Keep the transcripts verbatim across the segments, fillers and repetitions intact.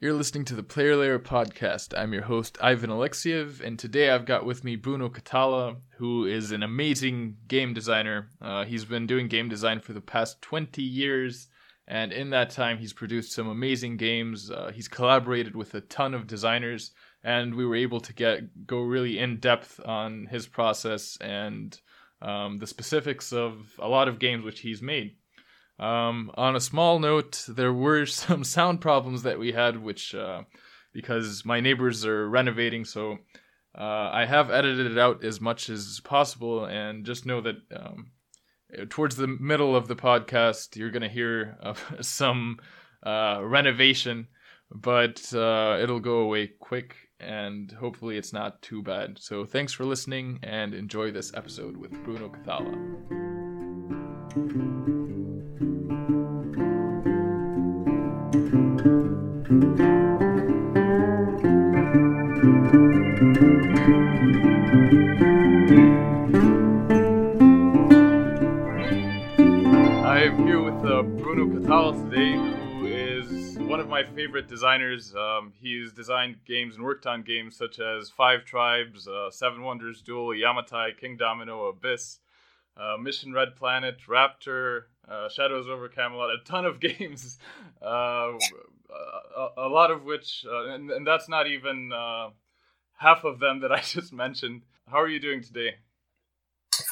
You're listening to the Player Layer Podcast. I'm your host, Ivan Alexiev, and today I've got with me Bruno Cathala, who is an amazing game designer. Uh, he's been doing game design for the past twenty years, and in that time he's produced some amazing games. Uh, he's collaborated with a ton of designers, and we were able to get go really in-depth on his process and um, the specifics of a lot of games which he's made. Um, on a small note, there were some sound problems that we had, which, uh, because my neighbors are renovating, so, uh, I have edited it out as much as possible, and just know that, um, towards the middle of the podcast, you're gonna hear uh, some, uh, renovation, but, uh, it'll go away quick, and hopefully it's not too bad. So thanks for listening, and enjoy this episode with Bruno Cathala. I'm here with uh, Bruno Cathala today, who is one of my favorite designers. Um, he's designed games and worked on games such as Five Tribes, uh, Seven Wonders Duel, Yamatai, Kingdomino, Abyss, uh, Mission Red Planet, Raptor, uh, Shadows Over Camelot, a ton of games, uh, a, a lot of which, uh, and, and that's not even uh, half of them that I just mentioned. How are you doing today?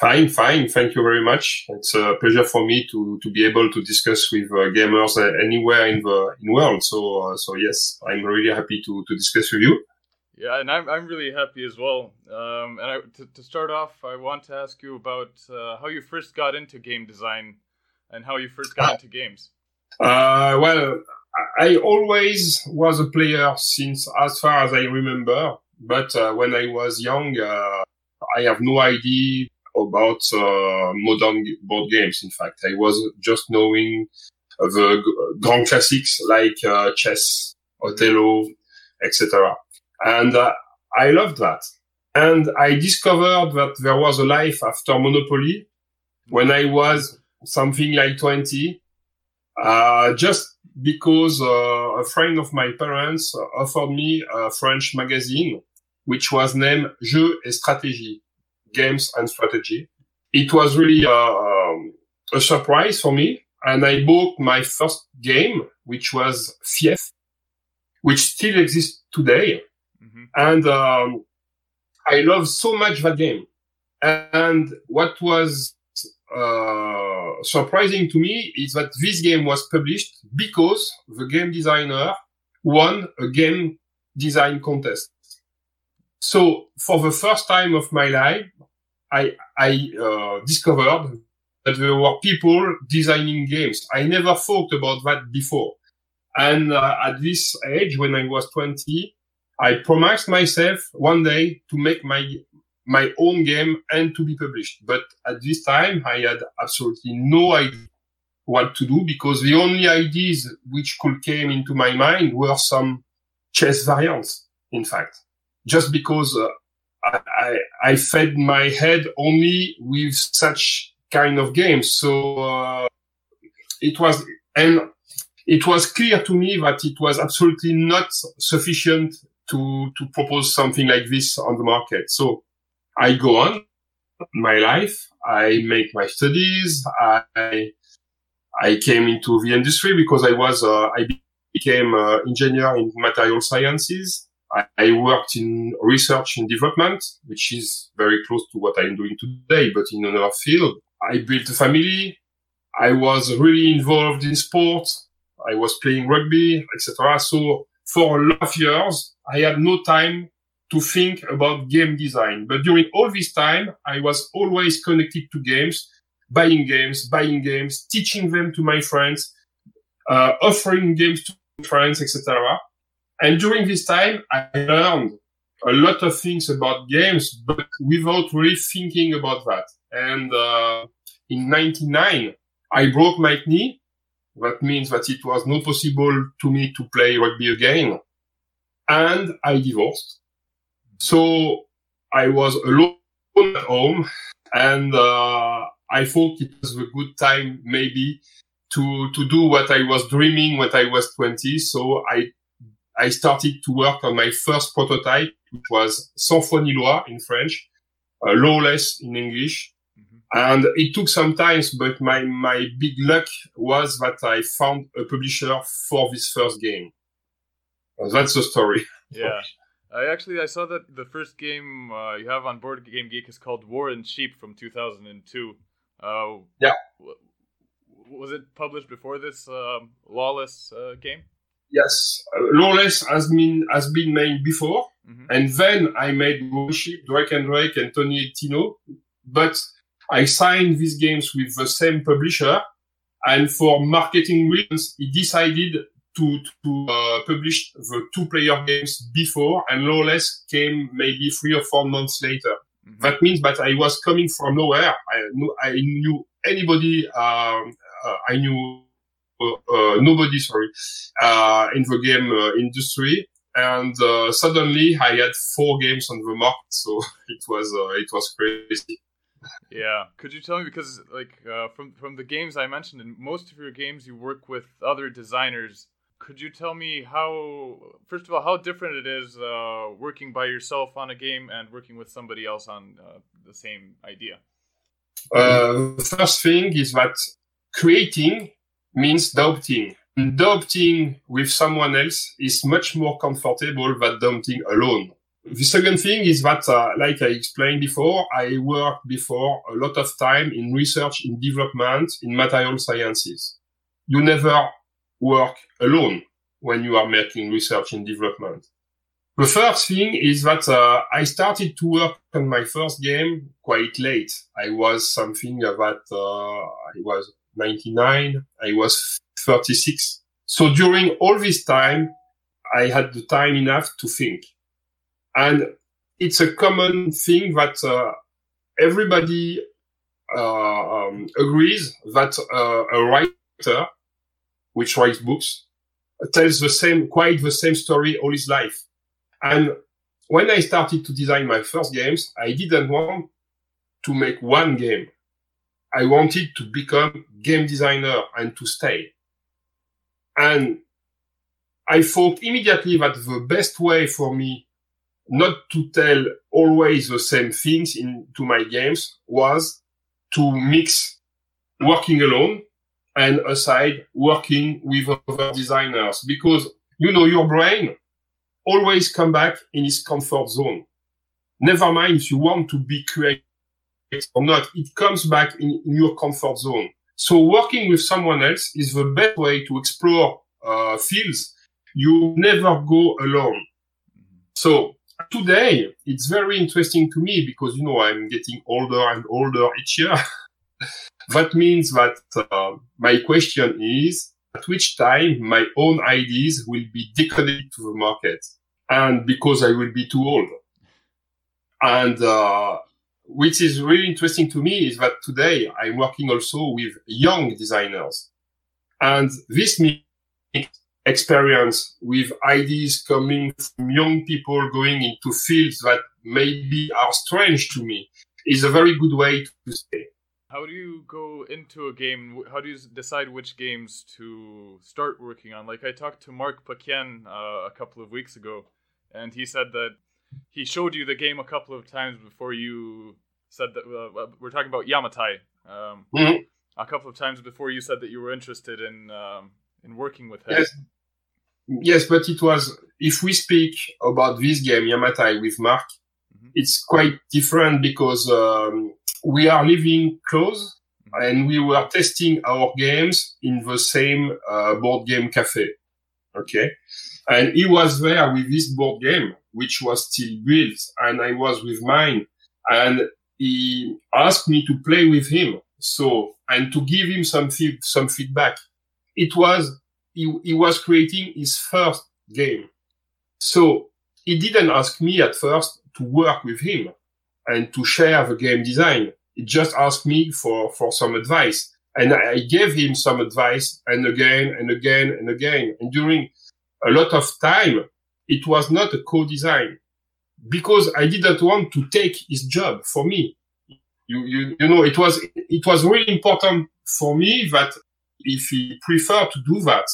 Fine, fine. Thank you very much. It's a pleasure for me to, to be able to discuss with uh, gamers uh, anywhere in the in world. So, uh, so yes, I'm really happy to, to discuss with you. Yeah, and I'm I'm really happy as well. Um, and I, to, to start off, I want to ask you about uh, how you first got into game design and how you first got ah. into games. Uh, well, I always was a player since as far as I remember. But uh, when I was young, uh, I have no idea about uh, modern board games. In fact, I was just knowing the grand classics like uh, chess, Othello, et cetera. And uh, I loved that. And I discovered that there was a life after Monopoly when I was something like twenty, uh, just because uh, a friend of my parents offered me a French magazine, which was named Jeux et Stratégie. Games and strategy. It was really uh, a surprise for me, and I bought my first game, which was Fief, which still exists today. Mm-hmm. And um, I loved so much that game. And what was uh, surprising to me is that this game was published because the game designer won a game design contest. So for the first time of my life, I, I uh, discovered that there were people designing games. I never thought about that before. And uh, at this age, when I was twenty, I promised myself one day to make my my own game and to be published. But at this time, I had absolutely no idea what to do, because the only ideas which could came into my mind were some chess variants, in fact. Just because uh, I, I fed my head only with such kind of games. So uh, it was, and it was clear to me that it was absolutely not sufficient to, to propose something like this on the market. So I go on my life. I make my studies. I, I came into the industry because I was, uh, I became an engineer in material sciences. I worked in research and development, which is very close to what I'm doing today, but in another field. I built a family. I was really involved in sports. I was playing rugby, et cetera. So for a lot of years, I had no time to think about game design. But during all this time, I was always connected to games, buying games, buying games, teaching them to my friends, uh, offering games to my friends, et cetera. And during this time, I learned a lot of things about games, but without really thinking about that. And uh, in ninety-nine, I broke my knee. That means that it was not possible to me to play rugby again. And I divorced. So I was alone at home, and uh, I thought it was a good time maybe to to do what I was dreaming when I was twenty. So I I started to work on my first prototype, which was Symphonie Loire in French, uh, Lawless in English. Mm-hmm. And it took some time, but my, my big luck was that I found a publisher for this first game. And that's the story. Yeah. I actually, I saw that the first game uh, you have on Board Game Geek is called War and Sheep from two thousand two. Uh, yeah. W- was it published before this um, Lawless uh, game? Yes, uh, Lawless has been has been made before, mm-hmm. and then I made War and Sheep, Drake and Drake, and Tony Ettino. But I signed these games with the same publisher, and for marketing reasons, he decided to to uh, publish the two-player games before, and Lawless came maybe three or four months later. Mm-hmm. That means that I was coming from nowhere. I knew, I knew anybody. Uh, uh, I knew. Uh, uh, nobody, sorry, uh, in the game uh, industry, and uh, suddenly I had four games on the market, so it was uh, it was crazy. Yeah, could you tell me, because like uh, from from the games I mentioned, in most of your games you work with other designers. Could you tell me how, first of all, how different it is uh, working by yourself on a game and working with somebody else on uh, the same idea? Uh, the first thing is that creating means doubting. Doubting with someone else is much more comfortable than doubting alone. The second thing is that, uh, like I explained before, I worked before a lot of time in research, in development, in material sciences. You never work alone when you are making research and development. The first thing is that uh, I started to work on my first game quite late. I was something about, uh, I was ninety-nine, I was thirty-six. So during all this time, I had the time enough to think. And it's a common thing that uh, everybody uh, um, agrees that uh, a writer, which writes books, tells the same, quite the same story all his life. And when I started to design my first games, I didn't want to make one game. I wanted to become game designer and to stay. And I thought immediately that the best way for me not to tell always the same things into my games was to mix working alone and aside working with other designers. Because, you know, your brain always comes back in its comfort zone. Never mind if you want to be creative or not, it comes back in, in your comfort zone. So working with someone else is the best way to explore uh, fields. You never go alone. So today, it's very interesting to me because, you know, I'm getting older and older each year. That means that uh, my question is, at which time my own ideas will be decoded to the market? And because I will be too old. And... Uh, Which is really interesting to me is that today I'm working also with young designers. And this means experience with ideas coming from young people going into fields that maybe are strange to me is a very good way to stay. How do you go into a game? How do you decide which games to start working on? Like I talked to Marc Paquin uh, a couple of weeks ago, and he said that he showed you the game a couple of times before you said that uh, we're talking about Yamatai. Um, mm-hmm. A couple of times before you said that you were interested in um, in working with him. Yes. yes, but it was, if we speak about this game Yamatai with Marc, mm-hmm. it's quite different because um, we are living close, mm-hmm. and we were testing our games in the same uh, board game cafe. Okay, and he was there with his board game, which was still built, and I was with mine, and he asked me to play with him, so, and to give him some f- some feedback. It was, he, he was creating his first game. So he didn't ask me at first to work with him and to share the game design. He just asked me for, for some advice, and I gave him some advice, and again, and again, and again, and during a lot of time, it was not a co-design because I didn't want to take his job for me. You, you, you know, it was, it was really important for me that if he preferred to do that,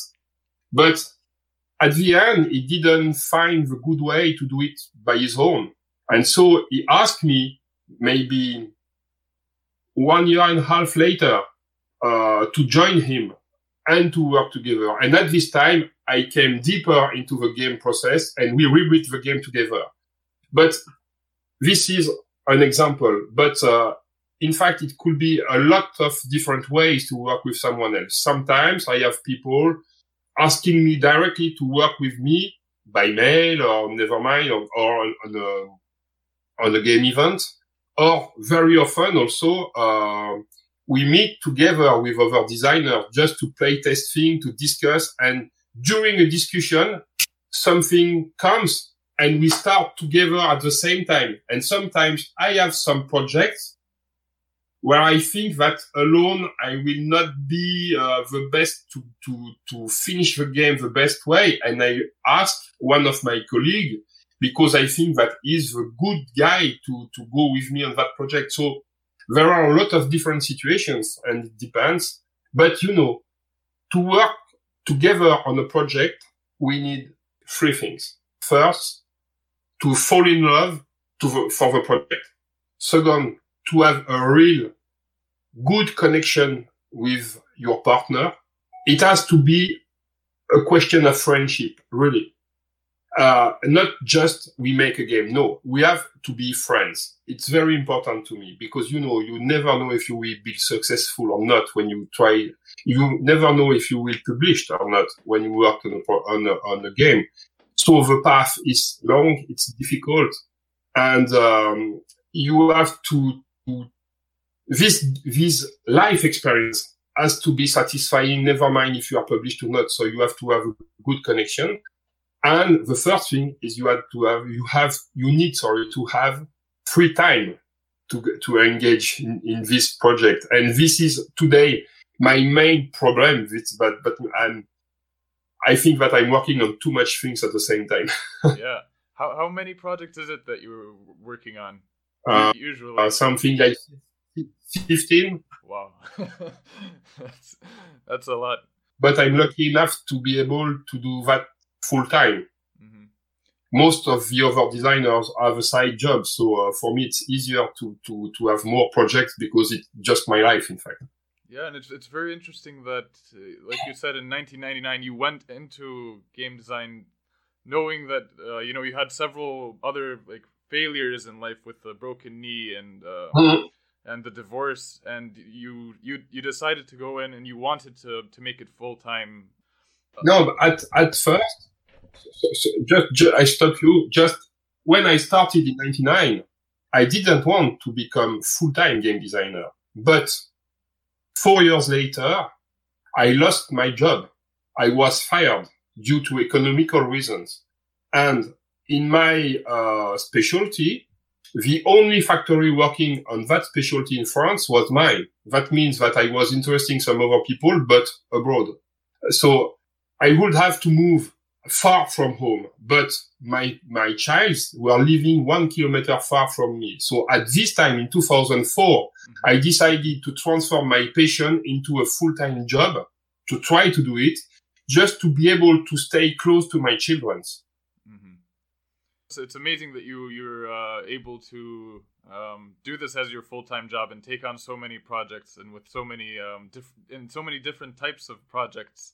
but at the end, he didn't find the good way to do it by his own. And so he asked me maybe one year and a half later uh, to join him and to work together. And at this time, I came deeper into the game process and we rebuilt the game together. But this is an example. But uh, in fact, it could be a lot of different ways to work with someone else. Sometimes I have people asking me directly to work with me by mail or never mind or, or on, on, a, on a game event. Or very often also, uh, we meet together with other designers just to play test thing, to discuss. And during a discussion, something comes and we start together at the same time. And sometimes I have some projects where I think that alone I will not be uh, the best to, to, to finish the game the best way. And I ask one of my colleagues, because I think that he's the good guy to, to go with me on that project. So there are a lot of different situations and it depends. But, you know, to work together on a project, we need three things. First, to fall in love to the, for the project. Second, to have a real good connection with your partner. It has to be a question of friendship, really. Uh, not just we make a game. No, we have to be friends. It's very important to me because, you know, you never know if you will be successful or not when you try. You never know if you will publish or not when you work on a, on a, on a game. So the path is long, it's difficult. And um, you have to, to, this, this life experience has to be satisfying, never mind if you are published or not. So you have to have a good connection. And the first thing is you have to have, you have, you need, sorry, to have free time to, to engage in, in this project. And this is today my main problem. It's, but, but I'm, I think that I'm working on too much things at the same time. Yeah. How how many projects is it that you were working on? Uh, Usually, uh, something like fifteen. Wow, that's that's a lot. But I'm lucky enough to be able to do that full time. Mm-hmm. Most of the other designers have a side job, so uh, for me it's easier to to to have more projects because it's just my life, in fact. Yeah, and it's it's very interesting that, uh, like you said, in nineteen ninety-nine, you went into game design knowing that, uh, you know, you had several other, like, failures in life with the broken knee and uh, mm-hmm. and the divorce, and you, you you decided to go in and you wanted to, to make it full-time. Uh, no, but at, at first, so, so just, just I stop you, just when I started in ninety-nine, I didn't want to become full-time game designer, but four years later, I lost my job. I was fired due to economical reasons. And in my uh, specialty, the only factory working on that specialty in France was mine. That means that I was interesting some other people, but abroad. So I would have to move far from home. But my my child were living one kilometer far from me. So at this time in two thousand four, mm-hmm. I decided to transform my passion into a full-time job to try to do it just to be able to stay close to my children. Mm-hmm. So it's amazing that you, you're uh, able to um, do this as your full-time job and take on so many projects and with so many um, diff- and so many different types of projects.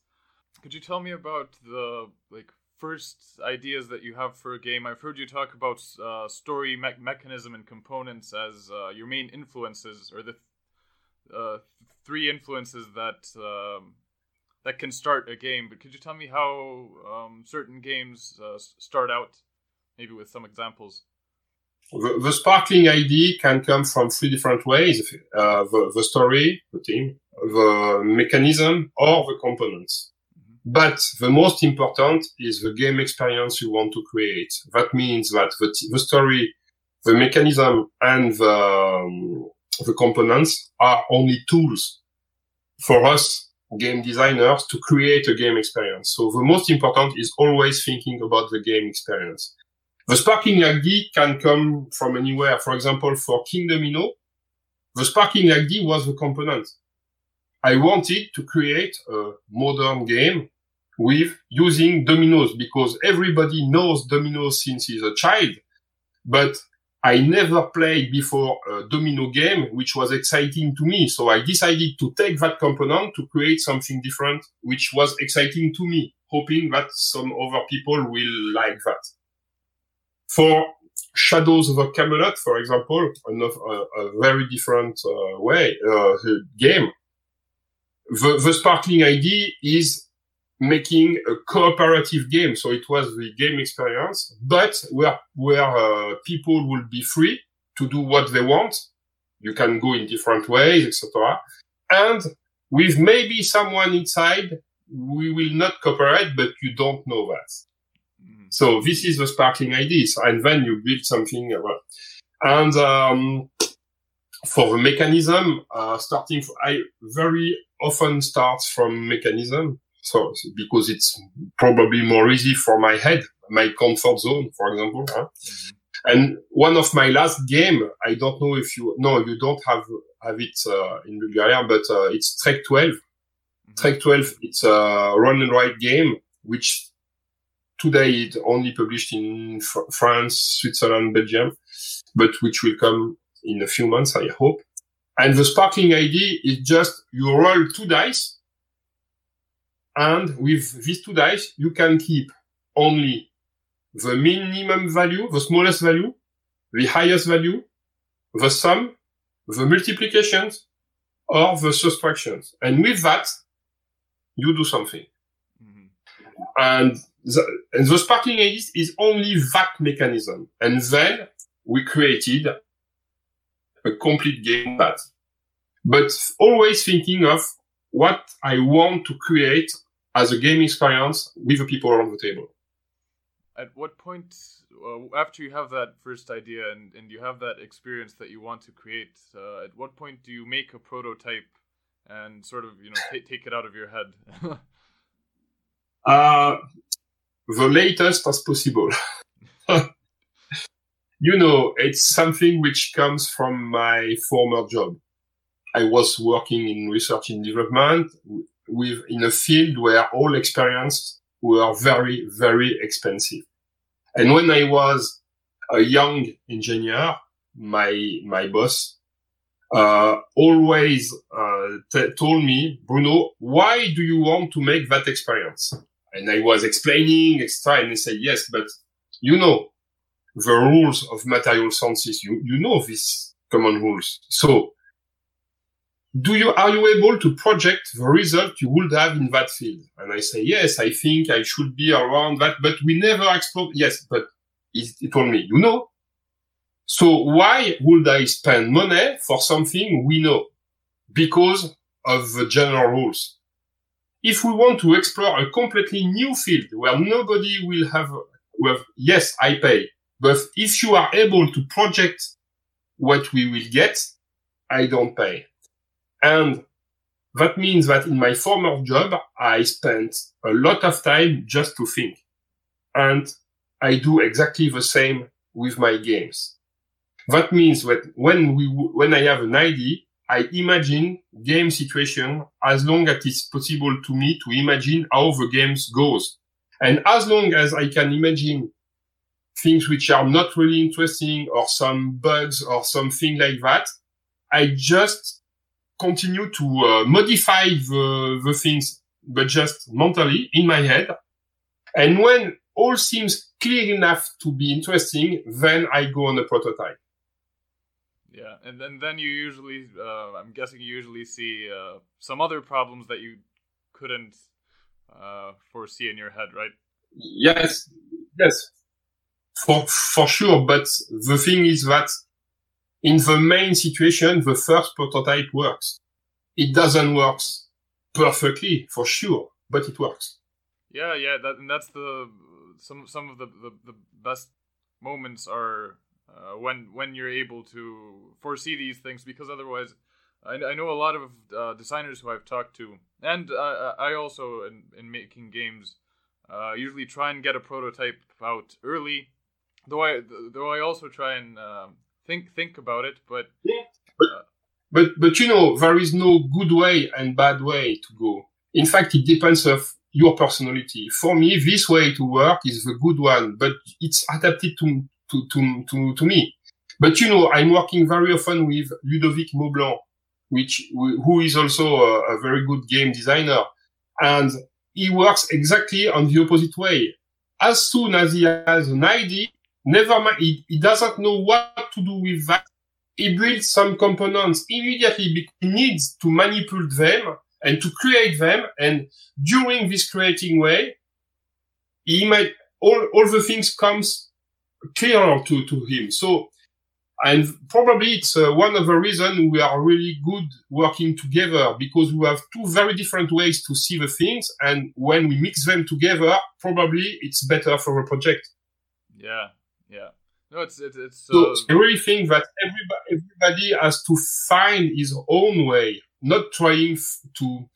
Could you tell me about the, like, first ideas that you have for a game? I've heard you talk about uh, story me- mechanism and components as uh, your main influences, or the th- uh, three influences that um, that can start a game. But could you tell me how um, certain games uh, start out, maybe with some examples? The, the sparkling idea can come from three different ways. Uh, the, the story, the theme, the mechanism, or the components. But the most important is the game experience you want to create. That means that the, t- the story, the mechanism, and the, um, the components are only tools for us game designers to create a game experience. So the most important is always thinking about the game experience. The sparking idea can come from anywhere. For example, for Kingdomino, the sparking idea was the component. I wanted to create a modern game with using dominoes, because everybody knows dominoes since he's a child, but I never played before a domino game, which was exciting to me. So I decided to take that component to create something different, which was exciting to me, hoping that some other people will like that. For Shadows Over Camelot, for example, another, a, a very different uh, way, uh, game. The, the sparkling idea is making a cooperative game. So it was the game experience, but where, where, uh, people will be free to do what they want. You can go in different ways, et cetera. And with maybe someone inside, we will not cooperate, but you don't know that. Mm-hmm. So this is the sparkling ideas. And then you build something. And, um, for the mechanism, uh, starting, for, I very often start from mechanism. So, because it's probably more easy for my head, my comfort zone, for example. Huh? Mm-hmm. And one of my last game, I don't know if you, no, you don't have, have it, uh, in Bulgaria, but, uh, it's Trek twelve. Mm-hmm. Trek twelve, it's a run and write game, which today is only published in fr- France, Switzerland, Belgium, but which will come in a few months, I hope. And the sparkling idea is just you roll two dice. And with these two dice, you can keep only the minimum value, the smallest value, the highest value, the sum, the multiplications, or the subtractions. And with that, you do something. Mm-hmm. And, the, and the sparkling idea is only that mechanism. And then we created a complete game that. But always thinking of what I want to create as a game experience with the people around the table. At what point, uh, after you have that first idea and, and you have that experience that you want to create, uh, at what point do you make a prototype and sort of, you know, t- take it out of your head? uh, the latest as possible. You know, it's something which comes from my former job. I was working in research and development with, in a field where all experiences were very, very expensive. And when I was a young engineer, my, my boss, uh, always, uh, t- told me, Bruno, why do you want to make that experience? And I was explaining, extra, and he said, yes, but you know, the rules of material sciences, you, you know, these common rules. So, Do you, are you able to project the result you would have in that field? And I say, yes, I think I should be around that, but we never explore. Yes, but he told me, you know. So why would I spend money for something we know? Because of the general rules. If we want to explore a completely new field where nobody will have, well, yes, I pay. But if you are able to project what we will get, I don't pay. And that means that in my former job, I spent a lot of time just to think. And I do exactly the same with my games. That means that when we, when I have an idea, I imagine game situation as long as it's possible to me to imagine how the games goes. And as long as I can imagine things which are not really interesting or some bugs or something like that, I just continue to uh, modify the, the things, but just mentally in my head. And when all seems clear enough to be interesting, then I go on a prototype. Yeah, and, and then you usually, uh, I'm guessing you usually see uh, some other problems that you couldn't uh, foresee in your head, right? Yes, yes, for for sure. But the thing is that in the main situation, the first prototype works. It doesn't work perfectly, for sure, but it works. Yeah, yeah, that, and that's the some some of the, the, the best moments are uh, when when you're able to foresee these things, because otherwise, I, I know a lot of uh, designers who I've talked to, and I, I also in, in making games uh, usually try and get a prototype out early, though I though I also try and uh, Think think about it, but, yeah, but, uh, but but you know there is no good way and bad way to go. In fact, it depends of your personality. For me, this way to work is the good one, but it's adapted to to to to, to me. But you know, I'm working very often with Ludovic Maublanc, which who is also a, a very good game designer, and he works exactly on the opposite way. As soon as he has an idea, never mind, he, he doesn't know what to do with that. He builds some components immediately because he needs to manipulate them and to create them. And during this creating way, he might, all, all the things comes clearer to, to him. So, and probably it's uh, one of the reasons we are really good working together, because we have two very different ways to see the things. And when we mix them together, probably it's better for a project. Yeah. Yeah. No, it's, it's, it's so... so I really think that everybody, everybody has to find his own way, not trying f- to,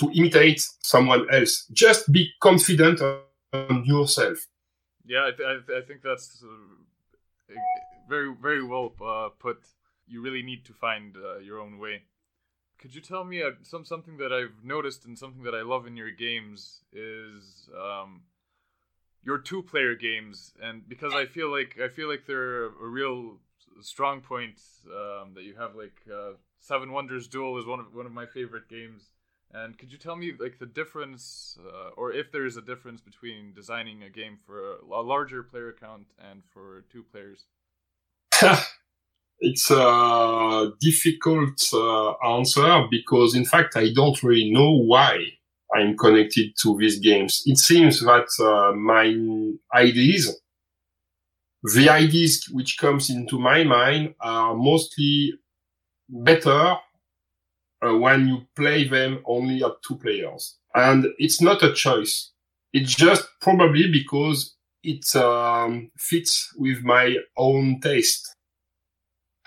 to imitate someone else. Just be confident on yourself. Yeah. I, th- I think that's uh, very, very well uh, put. You really need to find uh, your own way. Could you tell me uh, some, something that I've noticed and something that I love in your games is, um, your two-player games, and because I feel like I feel like they're a real strong point um, that you have. Like uh, Seven Wonders Duel is one of one of my favorite games. And could you tell me like the difference, uh, or if there is a difference between designing a game for a, a larger player count and for two players? It's a difficult uh, answer, because in fact I don't really know why I'm connected to these games. It seems that uh, my ideas, the ideas which comes into my mind, are mostly better uh, when you play them only at two players. And it's not a choice. It's just probably because it um, fits with my own taste.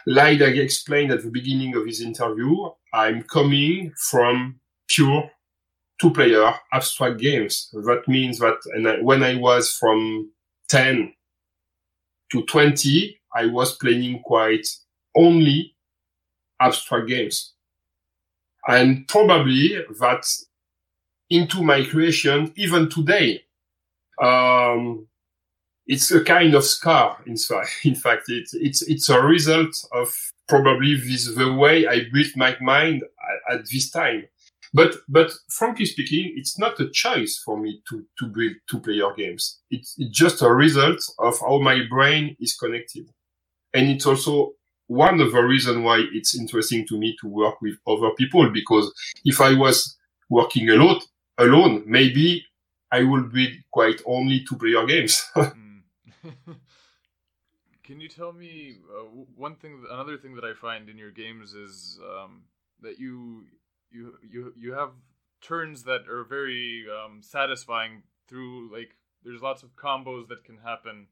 Like I explained at the beginning of this interview, I'm coming from pure two-player abstract games. That means that and I, when I was from ten to twenty, I was playing quite only abstract games. And probably that into my creation, even today, um, it's a kind of scar. In fact, in fact, it's, it's, it's a result of probably this, the way I built my mind at, at this time. But, but frankly speaking, it's not a choice for me to, to build two-player games. It's, it's just a result of how my brain is connected. And it's also one of the reasons why it's interesting to me to work with other people, because if I was working a lot alone, maybe I would build quite only two-player games. Can you tell me uh, one thing, another thing that I find in your games is um, that you... You you you have turns that are very um, satisfying through, like, there's lots of combos that can happen.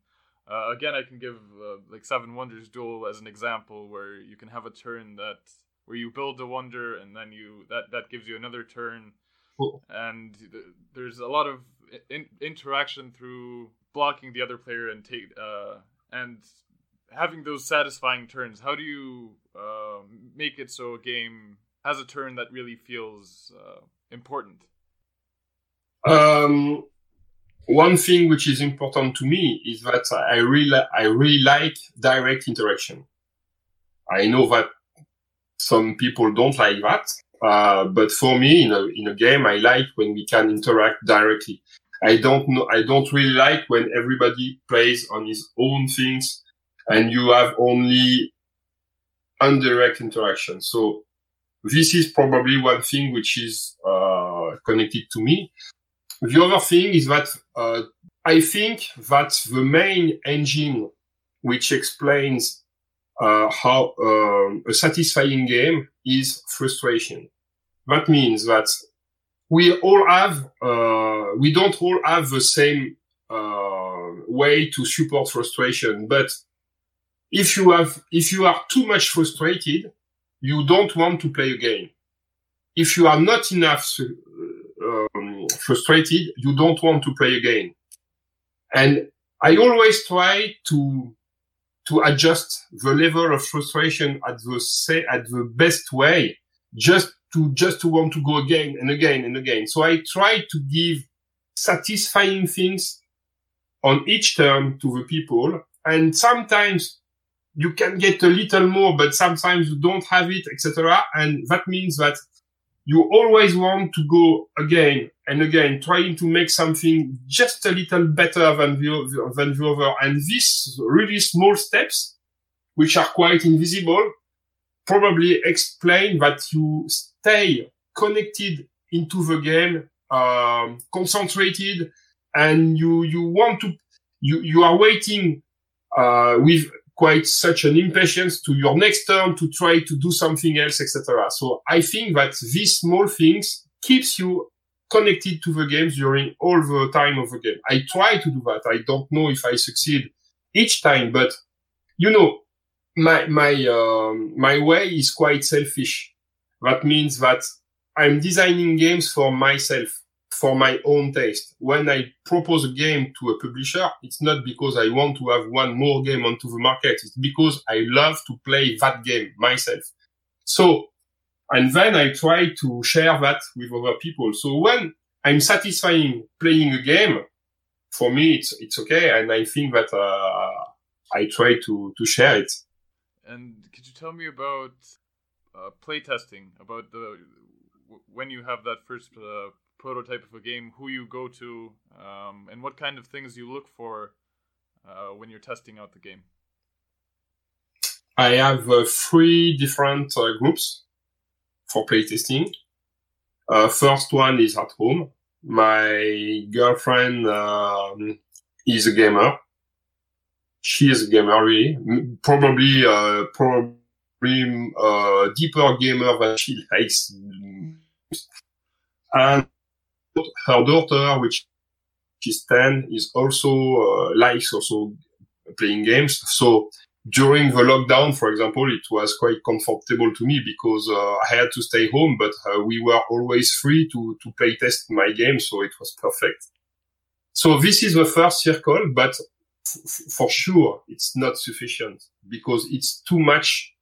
Uh, again, I can give uh, like Seven Wonders Duel as an example, where you can have a turn that where you build a wonder and then you that, that gives you another turn. Cool. And th- there's a lot of in- interaction through blocking the other player and take uh, and having those satisfying turns. How do you uh, make it so a game has a turn that really feels uh, important? Um, one thing which is important to me is that I really, I really like direct interaction. I know that some people don't like that, uh, but for me, in a, in a game, I like when we can interact directly. I don't know, I don't really like when everybody plays on his own things and you have only indirect interaction. So this is probably one thing which is uh, connected to me. The other thing is that uh, I think that the main engine which explains uh, how uh, a satisfying game is frustration. That means that we all have, uh, we don't all have the same uh, way to support frustration. But if you have, if you are too much frustrated, you don't want to play a game. If you are not enough um, frustrated, you don't want to play a game. And I always try to to adjust the level of frustration at the say at the best way, just to just to want to go again and again and again. So I try to give satisfying things on each turn to the people. And sometimes you can get a little more, but sometimes you don't have it, et cetera. And that means that you always want to go again and again, trying to make something just a little better than the, than the other. And these really small steps, which are quite invisible, probably explain that you stay connected into the game, um, concentrated, and you, you want to, you, you are waiting, uh, with quite such an impatience to your next turn to try to do something else, et cetera. So I think that these small things keeps you connected to the games during all the time of the game. I try to do that. I don't know if I succeed each time, but you know, my, my, um, my way is quite selfish. That means that I'm designing games for myself, for my own taste. When I propose a game to a publisher, it's not because I want to have one more game onto the market. It's because I love to play that game myself. So, and then I try to share that with other people. So when I'm satisfying playing a game, for me, it's, it's okay. And I think that, uh, I try to, to share it. And could you tell me about, uh, playtesting, about the, when you have that first, uh, prototype of a game, who you go to, um, and what kind of things you look for uh, when you're testing out the game? I have uh, three different uh, groups for playtesting. Uh, first one is at home. My girlfriend um, is a gamer. She is a gamer, really. Probably, uh, probably uh, deeper gamer than she likes. And her daughter, which is ten, is also, uh, likes also playing games. So during the lockdown, for example, it was quite comfortable to me because uh, I had to stay home, but uh, we were always free to, to play test my game. So it was perfect. So this is the first circle, but f- for sure it's not sufficient because it's too much,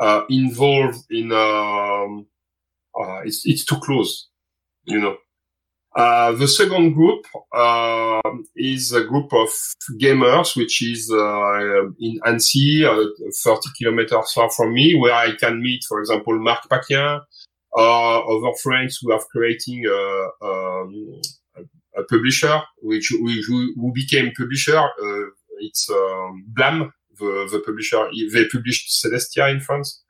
uh, involved in, um, uh, it's, it's too close, you know. Uh, the second group, uh, is a group of gamers, which is, uh, in Annecy, uh, thirty kilometers far from me, where I can meet, for example, Marc Paquin, uh, other friends who are creating, a, um, a publisher, which, which, who became publisher. Uh, it's, um, Blam, the, the publisher. They published Celestia in France.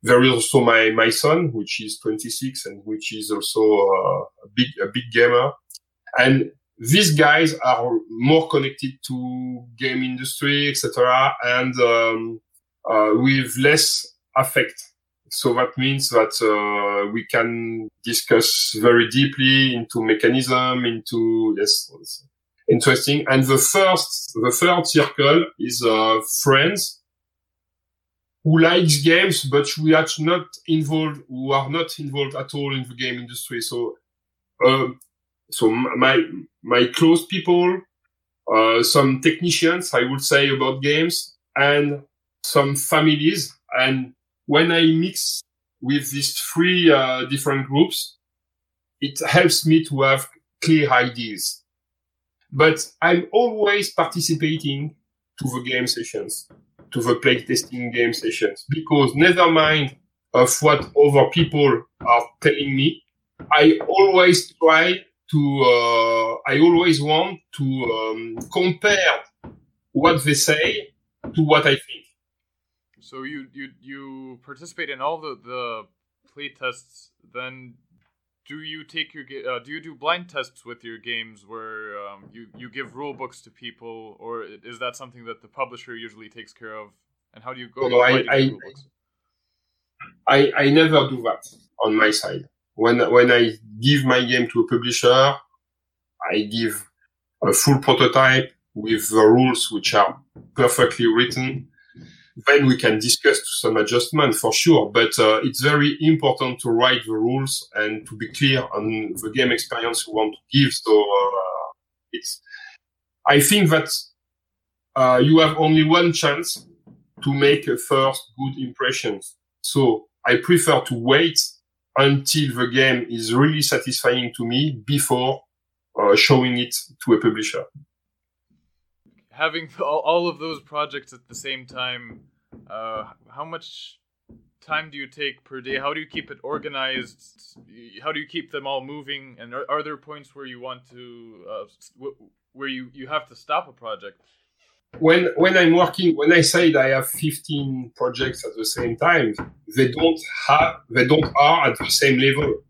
There is also my, my son, which is twenty-six and which is also uh, a big, a big gamer. And these guys are more connected to game industry, et cetera. And, um, uh, with less affect. So that means that, uh, we can discuss very deeply into mechanism, into, yes, interesting. And the first, the third circle is, uh, friends who likes games, but we are not involved, who are not involved at all in the game industry. So, uh, so my, my close people, uh, some technicians, I would say, about games, and some families. And when I mix with these three, uh, different groups, it helps me to have clear ideas. But I'm always participating to the game sessions, to the playtesting game sessions, because never mind of what other people are telling me, I always try to, uh, I always want to, um, compare what they say to what I think. So you, you, you participate in all the, the playtests, then do you take your, uh, do you do blind tests with your games where, um, you, you give rule books to people, or is that something that the publisher usually takes care of? And how do you go? No, no, I, I, rule books? I, I never do that on my side. When, when I give my game to a publisher, I give a full prototype with the rules which are perfectly written. Then we can discuss some adjustment for sure, but uh, it's very important to write the rules and to be clear on the game experience you want to give. So uh, it's, I think that uh, you have only one chance to make a first good impression. So I prefer to wait until the game is really satisfying to me before uh, showing it to a publisher. Having all, all of those projects at the same time, uh, how much time do you take per day? How do you keep it organized? How do you keep them all moving? And are, are there points where you want to, uh, w- where you, you have to stop a project? When when I'm working, when I said I have fifteen projects at the same time, they don't have, they don't are at the same level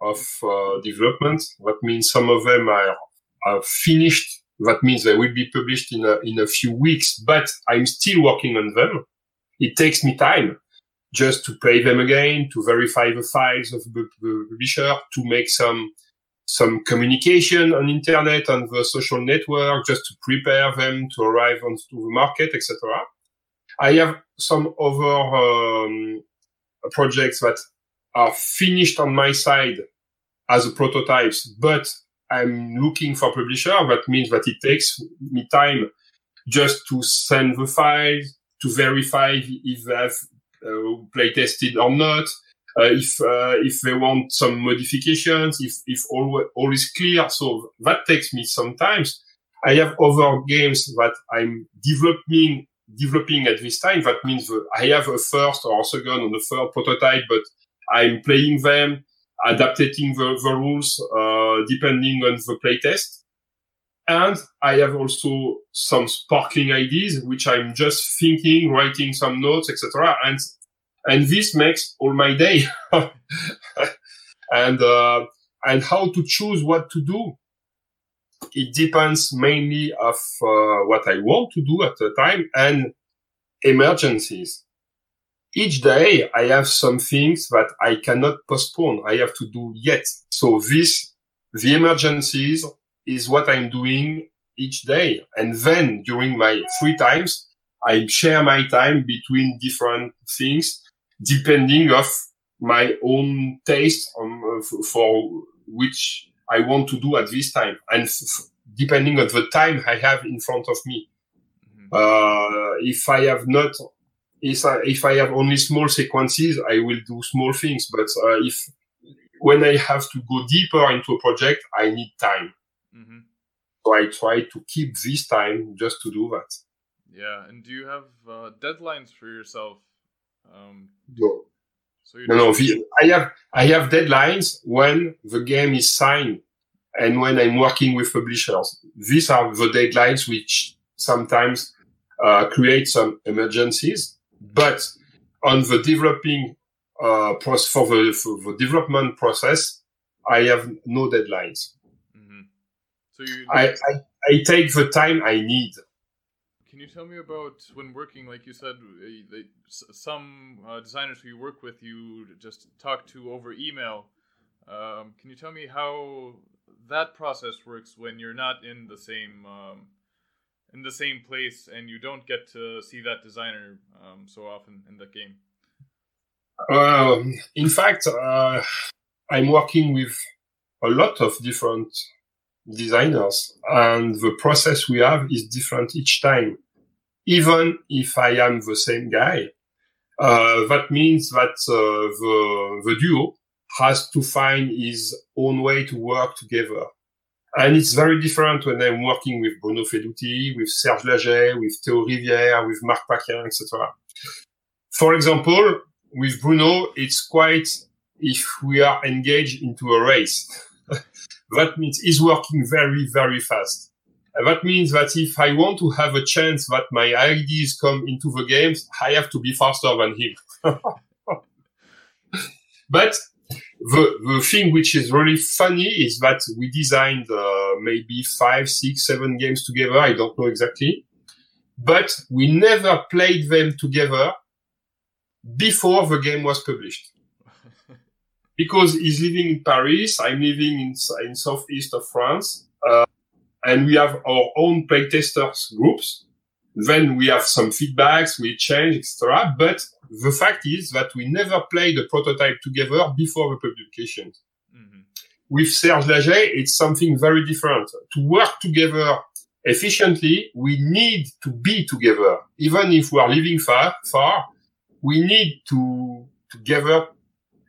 of uh, development. That means some of them are, are finished. That means they will be published in a, in a few weeks, but I'm still working on them. It takes me time just to play them again, to verify the files of the publisher, to make some some communication on internet and the social network, just to prepare them to arrive onto the market, et cetera. I have some other um, projects that are finished on my side as prototypes, but I'm looking for publisher. That means that it takes me time just to send the files, to verify if they have uh, play tested or not. Uh, if uh, if they want some modifications, if if all all is clear, so that takes me sometimes. I have other games that I'm developing developing at this time. That means I have a first or a second or a third prototype, but I'm playing them, adapting the, the rules uh, depending on the playtest. And I have also some sparkling ideas which I'm just thinking, writing some notes, et cetera. And And this makes all my day. and uh, and how to choose what to do, it depends mainly of uh, what I want to do at the time and emergencies. Each day, I have some things that I cannot postpone. I have to do yet. So this, the emergencies, is what I'm doing each day. And then during my free times, I share my time between different things, depending of my own taste on, uh, f- for which I want to do at this time, and f- depending on the time I have in front of me. Mm-hmm. Uh, if I have not, if I, if I have only small sequences, I will do small things. But uh, if when I have to go deeper into a project, I need time. Mm-hmm. So I try to keep this time just to do that. Yeah, and do you have uh, deadlines for yourself? Um, no, so no, no. The, I have I have deadlines when the game is signed and when I'm working with publishers. These are the deadlines which sometimes uh, create some emergencies. But on the developing uh, process for the, for the development process, I have no deadlines. Mm-hmm. So you, I, I I take the time I need. Can you tell me about when working, like you said, some uh, designers who you work with, you just talk to over email. Um, can you tell me how that process works when you're not in the same um, in the same place and you don't get to see that designer um, so often in the game? Um, in fact, uh, I'm working with a lot of different designers, and the process we have is different each time. Even if I am the same guy, uh, that means that uh, the, the duo has to find his own way to work together. And it's very different when I'm working with Bruno Feduti, with Serge Laget, with Théo Rivière, with Marc Paquin, et cetera. For example, with Bruno, it's quite if we are engaged into a race. That means he's working very, very fast. And that means that if I want to have a chance that my ideas come into the games, I have to be faster than him. But the, the thing which is really funny is that we designed uh, maybe five, six, seven games together. I don't know exactly. But we never played them together before the game was published. Because he's living in Paris, I'm living in, in southeast of France, uh, and we have our own playtesters groups. Then we have some feedbacks, we change, et cetera. But the fact is that we never played a prototype together before the publication. Mm-hmm. With Serge Laget, it's something very different. To work together efficiently, we need to be together. Even if we are living far, far, we need to, to gather.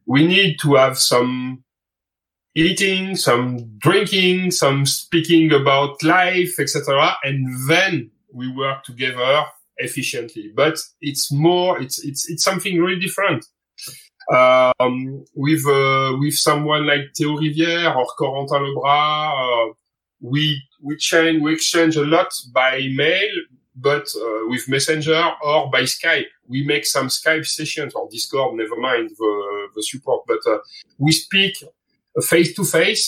We need to have some eating, some drinking, some speaking about life, et cetera. And then we work together efficiently. But it's more, it's it's it's something really different. Um, with uh, with someone like Théo Rivière or Corentin Lebras, uh, we we change we exchange a lot by email, but uh, with Messenger or by Skype. We make some Skype sessions or Discord, never mind the the support. But uh, we speak face to face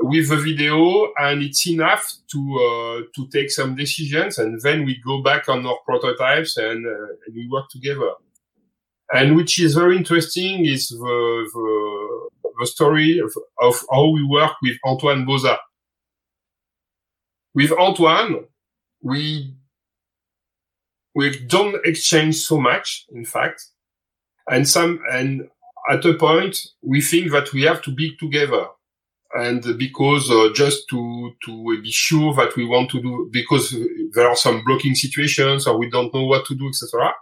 with the video, and it's enough to uh, to take some decisions, and then we go back on our prototypes and, uh, and we work together. And which is very interesting is the, the, the story of, of how we work with Antoine Boza. With Antoine, we, we don't exchange so much, in fact. And some, and at a point, we think that we have to be together. And because uh, just to, to be sure that we want to do, because there are some blocking situations or we don't know what to do, et cetera.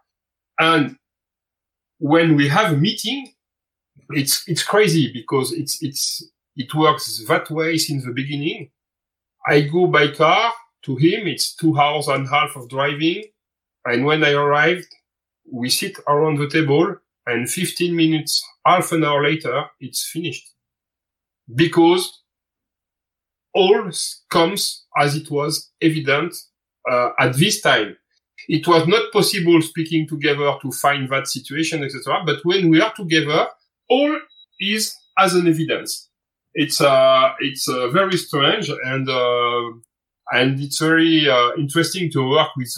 And when we have a meeting, it's it's crazy because it's it's it works that way since the beginning. I go by car to him. It's two hours and a half of driving, and when I arrived, we sit around the table, and fifteen minutes, half an hour later, it's finished. Because all comes as it was evident uh, at this time. It was not possible speaking together to find that situation, et cetera. But when we are together, all is as an evidence. It's uh, it's uh, very strange and uh, and it's very uh, interesting to work with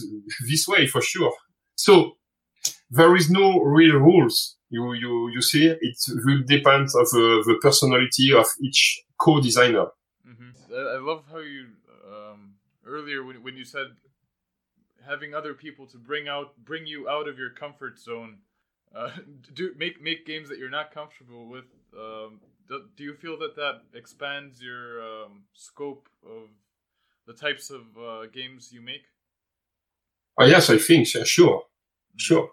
this way for sure. So there is no real rules. You you you see, it will depend of uh, the personality of each co-designer. Mm-hmm. I love how you um, earlier when when you said. Having other people to bring out, bring you out of your comfort zone, uh, do make make games that you're not comfortable with. Um, do, do you feel that that expands your um, scope of the types of uh, games you make? Oh yes, I think so. Sure, sure.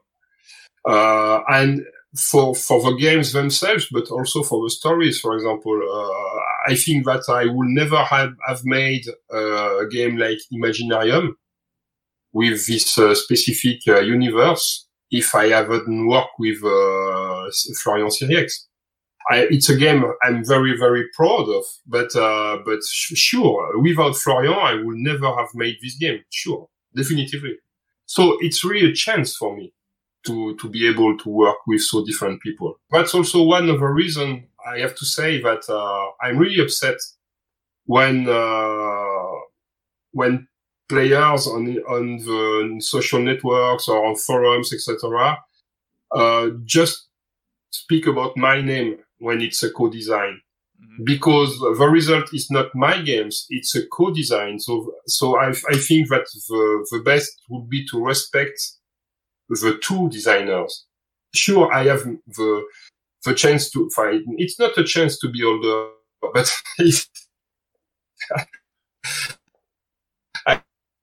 Uh, and for for the games themselves, but also for the stories. For example, uh, I think that I would never have have made a game like Imaginarium. With this uh, specific uh, universe, if I haven't worked with uh, Florian Siriex. I, it's a game I'm very, very proud of, but uh, but sh- sure, without Florian, I would never have made this game. Sure, definitively. So it's really a chance for me to, to be able to work with so different people. That's also one of the reasons I have to say that uh, I'm really upset when uh, when players on on the social networks or on forums, et cetera. Uh, just speak about my name when it's a co-design, mm-hmm. because the result is not my games; it's a co-design. So, so I I think that the the best would be to respect the two designers. Sure, I have the the chance to find. It's not a chance to be older, but.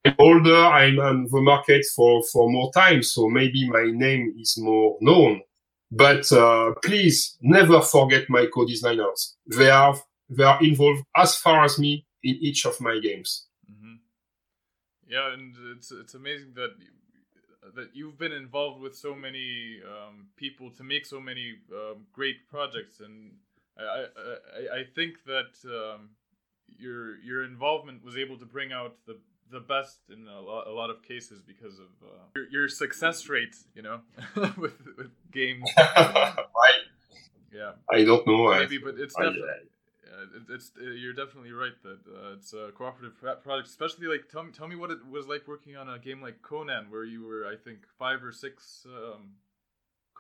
I'm older, I'm on the market for, for more time, so maybe my name is more known. But uh, please never forget my co-designers. They are they are involved as far as me in each of my games. Mm-hmm. Yeah, and it's it's amazing that that you've been involved with so many um, people to make so many um, great projects, and I I, I think that um, your your involvement was able to bring out the the best in a lot, a lot of cases because of uh, your, your success rate, you know, with, with games. Right. Yeah. I don't know. Maybe, I, but it's I, definitely, yeah, it's, you're definitely right that uh, it's a cooperative project, especially like, tell me, tell me what it was like working on a game like Conan, where you were, I think, five or six. Um,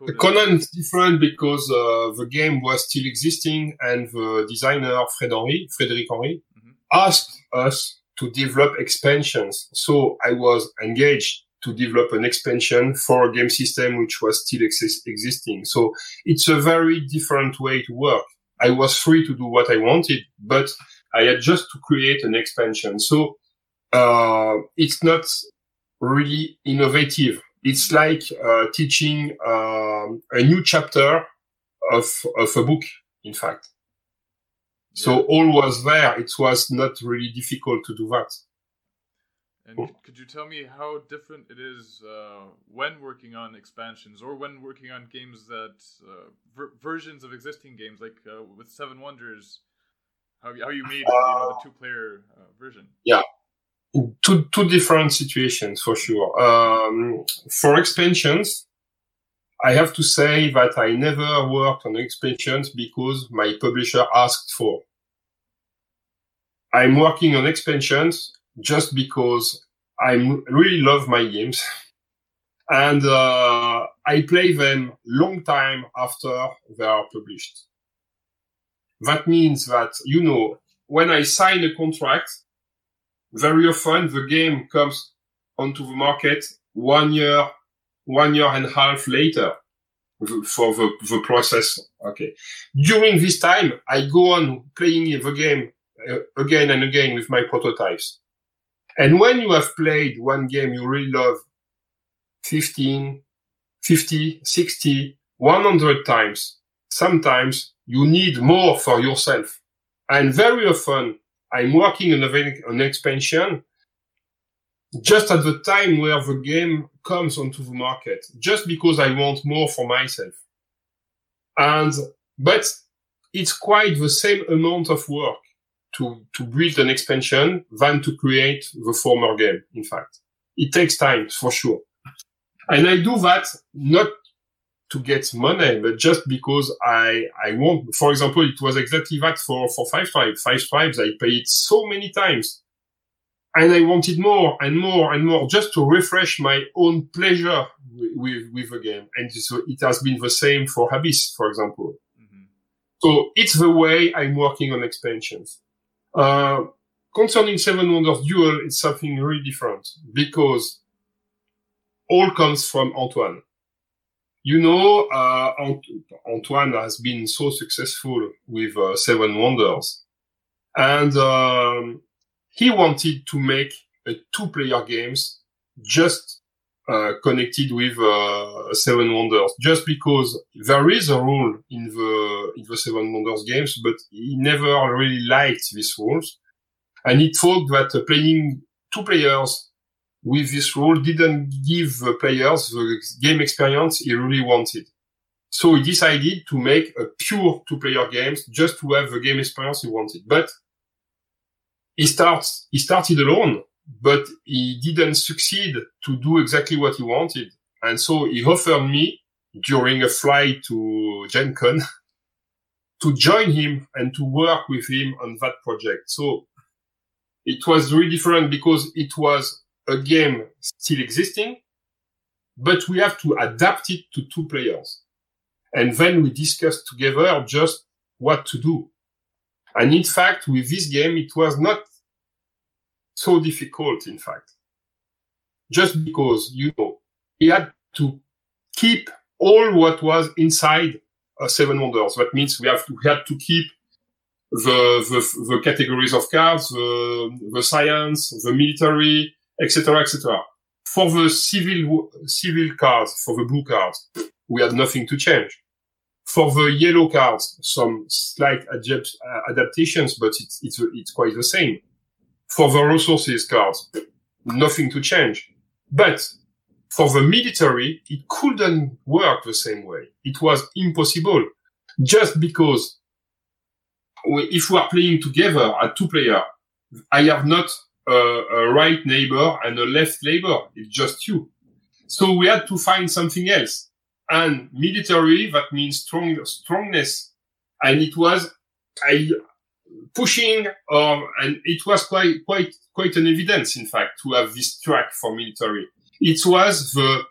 The Conan is different because uh, the game was still existing and the designer, Fred Henry, Frédéric Henry, mm-hmm. asked us to develop expansions. So I was engaged to develop an expansion for a game system which was still ex- existing. So it's a very different way to work. I was free to do what I wanted, but I had just to create an expansion. So uh, it's not really innovative. It's like uh, teaching uh, a new chapter of, of a book, in fact. So all was there. It was not really difficult to do that. And oh. could you tell me how different it is uh, when working on expansions or when working on games that uh, ver- versions of existing games, like uh, with Seven Wonders, how how you made uh, you know, the two-player uh, version? Yeah, two two different situations for sure. Um, for expansions, I have to say that I never worked on expansions because my publisher asked for. I'm working on expansions just because I really love my games. And uh, I play them long time after they are published. That means that, you know, when I sign a contract, very often the game comes onto the market one year, one year and a half later for the, the process. Okay. During this time, I go on playing the game again and again with my prototypes. And when you have played one game you really love fifteen, fifty, sixty, one hundred times, sometimes you need more for yourself. And very often, I'm working on an expansion just at the time where the game comes onto the market, just because I want more for myself. And but it's quite the same amount of work to to build an expansion than to create the former game, in fact. It takes time, for sure. And I do that not to get money, but just because I I want. For example, it was exactly that for, for Five Tribes. Five Tribes, I paid so many times. And I wanted more and more and more just to refresh my own pleasure with with, with the game. And so it has been the same for Abyss, for example. Mm-hmm. So it's the way I'm working on expansions. Uh, concerning Seven Wonders Duel, it's something really different because all comes from Antoine. You know, uh, Ant- Antoine has been so successful with uh, Seven Wonders, and um, he wanted to make a two-player games just uh, connected with uh, Seven Wonders, just because there is a rule in the in the Seven Wonders games, but he never really liked these rules, and he thought that uh, playing two players with this rule didn't give the players the game experience he really wanted. So he decided to make a pure two-player game just to have the game experience he wanted. But he starts, he started alone, but he didn't succeed to do exactly what he wanted. And so he offered me during a flight to Gen Con to join him and to work with him on that project. So it was really different because it was a game still existing, but we have to adapt it to two players. And then we discussed together just what to do. And in fact, with this game, it was not so difficult, in fact. Just because, you know, he had to keep all what was inside uh, Seven Wonders. That means we have to, we had to keep the, the, the categories of cards, the, the science, the military, et cetera, et cetera. For the civil civil cards, for the blue cards, we had nothing to change. For the yellow cards, some slight adjust, uh, adaptations, but it's, it's it's quite the same. For the resources cards, nothing to change. But for the military, it couldn't work the same way. It was impossible, just because we, if we are playing together at two player, I have not Uh, a right neighbor and a left neighbor. It's just you. So we had to find something else. And military, that means strong, strongness. And it was I, pushing, um, and it was quite, quite, quite an evidence, in fact, to have this track for military. It was the,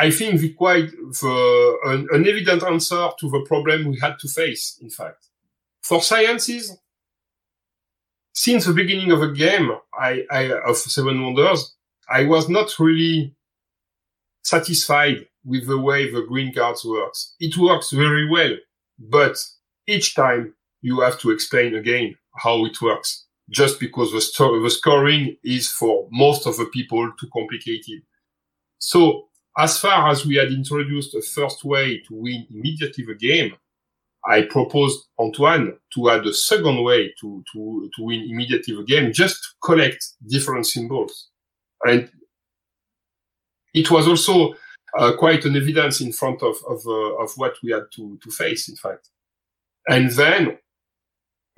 I think, the quite the, an, an evident answer to the problem we had to face, in fact. For sciences, since the beginning of a game, I, I, of Seven Wonders, I was not really satisfied with the way the green cards works. It works very well, but each time you have to explain again how it works, just because the, sto- the scoring is for most of the people too complicated. So as far as we had introduced a first way to win immediately the game, I proposed Antoine to add a second way to, to, to win immediately the game, just to collect different symbols. And it was also uh, quite an evidence in front of, of, uh, of what we had to, to face, in fact. And then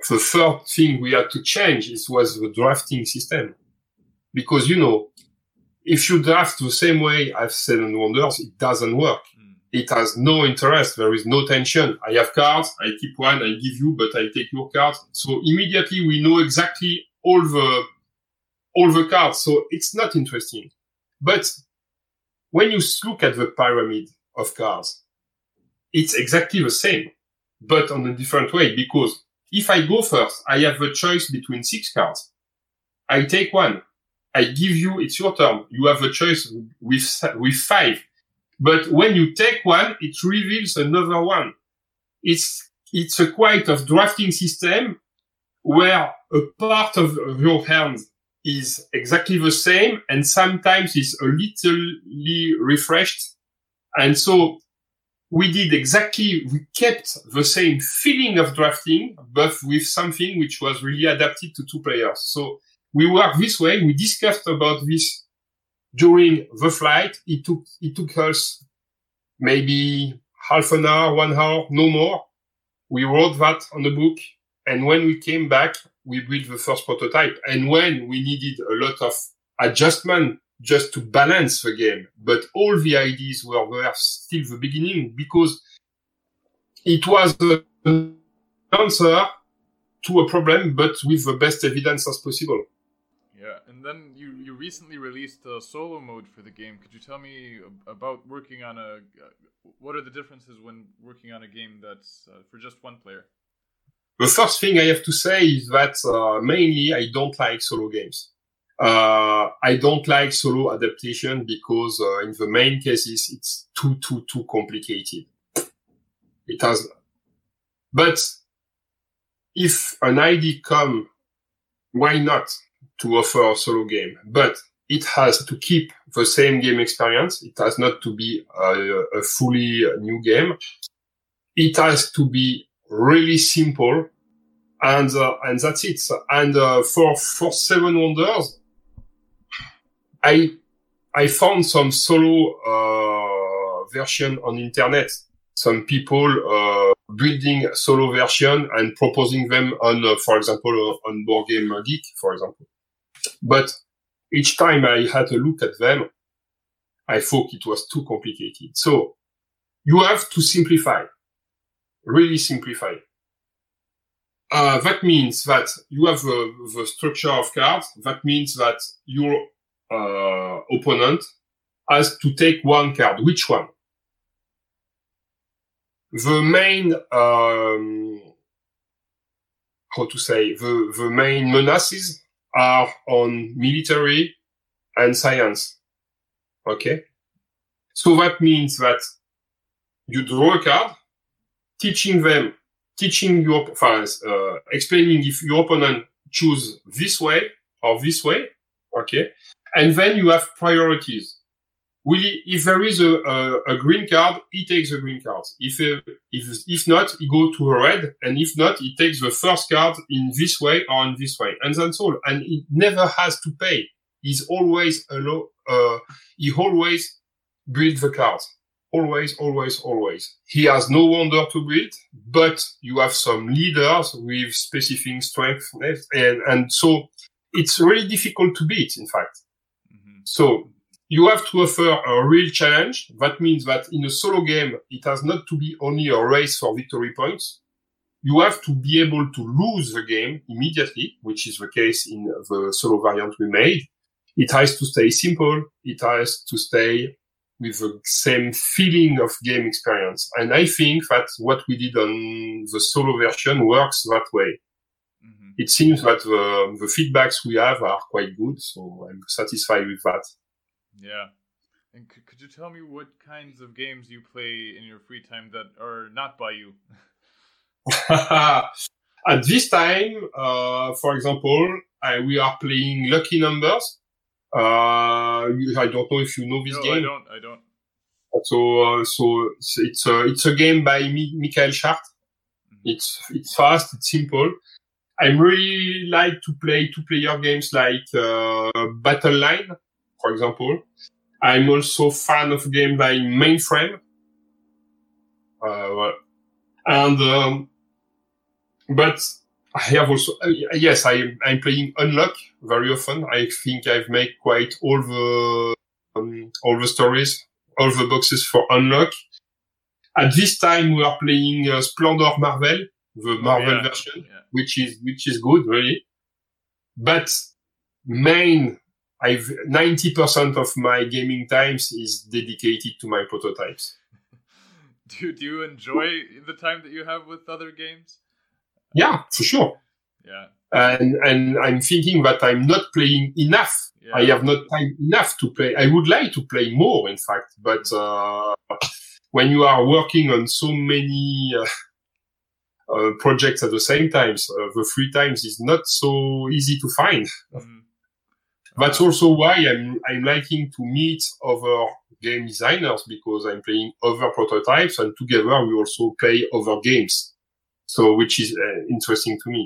the third thing we had to change is, was the drafting system. Because, you know, if you draft the same way as Seven Wonders, it doesn't work. Mm. It has no interest. There is no tension. I have cards. I keep one. I give you, but I take your cards. So immediately we know exactly all the, all the cards. So it's not interesting. But when you look at the pyramid of cards, it's exactly the same, but on a different way. Because if I go first, I have a choice between six cards. I take one. I give you, it's your turn. You have a choice with, with five. But when you take one, it reveals another one. It's, it's a quite of drafting system where a part of your hand is exactly the same and sometimes is a little refreshed. And so we did exactly, we kept the same feeling of drafting, but with something which was really adapted to two players. So we worked this way. We discussed about this during the flight. It took, it took us maybe half an hour, one hour, no more. We wrote that on the book. And when we came back, we built the first prototype. And when we needed a lot of adjustment just to balance the game, but all the ideas were, were still the beginning, because it was an answer to a problem, but with the best evidence as possible. Yeah, and then you, you recently released a solo mode for the game. Could you tell me about working on a... What are the differences when working on a game that's uh, for just one player? The first thing I have to say is that uh, mainly I don't like solo games. Uh, I don't like solo adaptation because uh, in the main cases, it's too, too, too complicated. It has... But if an idea comes, why not to offer a solo game? But it has to keep the same game experience. It has not to be a, a fully new game. It has to be really simple, and uh, and that's it. And uh, for for Seven Wonders, I I found some solo uh, version on internet. Some people uh, building solo version and proposing them on, uh, for example, on Board Game Geek, for example. But each time I had a look at them, I thought it was too complicated. So you have to simplify. Really simplify. Uh, that means that you have uh, the structure of cards. That means that your uh, opponent has to take one card. Which one? The main, um, how to say, the, the main menaces are on military and science. Okay? So that means that you draw a card, teaching them, teaching your, uh, explaining if your opponent choose this way or this way, okay? And then you have priorities. Will he, if there is a, a, a green card, he takes the green card. If, uh, if, if not, he go to a red. And if not, he takes the first card in this way or in this way. And that's all. And he never has to pay. He's always, a low, uh, he always builds the cards. Always, always, always. He has no wonder to build, but you have some leaders with specific strength, and, and so it's really difficult to beat, in fact. Mm-hmm. So you have to offer a real challenge. That means that in a solo game, it has not to be only a race for victory points. You have to be able to lose the game immediately, which is the case in the solo variant we made. It has to stay simple. It has to stay with the same feeling of game experience. And I think that what we did on the solo version works that way. Mm-hmm. It seems that the, the feedbacks we have are quite good, so I'm satisfied with that. Yeah. And c- could you tell me what kinds of games you play in your free time that are not by you? At this time, uh, for example, I, we are playing Lucky Numbers. Uh, I don't know if you know this no, game. I don't, I don't. So, uh, so it's, it's, a, it's a game by Mi- Michael Schart. It's it's fast, it's simple. I really like to play two-player games like uh, Battle Line, for example. I'm also fan of games like Mainframe. Uh, well, and um, but I have also uh, yes, I I'm playing Unlock very often. I think I've made quite all the um, all the stories, all the boxes for Unlock. At this time, we are playing uh, Splendor Marvel, the Marvel yeah, version, yeah. which is which is good really. But main, I've ninety percent of my gaming times is dedicated to my prototypes. Do, do you enjoy the time that you have with other games? Yeah, for sure. Yeah. And and I'm thinking that I'm not playing enough. Yeah. I have not time enough to play. I would like to play more, in fact. But uh, when you are working on so many uh, uh, projects at the same time, so the free times is not so easy to find. Mm-hmm. That's also why I'm I'm liking to meet other game designers, because I'm playing other prototypes, and together we also play other games. So, which is uh, interesting to me.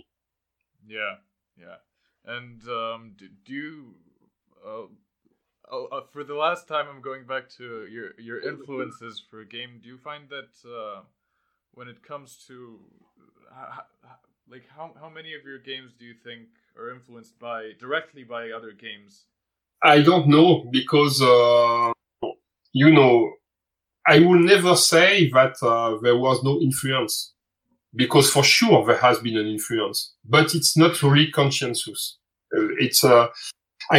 Yeah, yeah. And um, do, do you? Uh, oh, uh, for the last time, I'm going back to your your influences for a game. Do you find that uh, when it comes to uh, like how how many of your games do you think are influenced by directly by other games? I don't know, because uh, you know, I will never say that uh, there was no influence, because for sure there has been an influence, but it's not really conscientious. Uh, it's uh,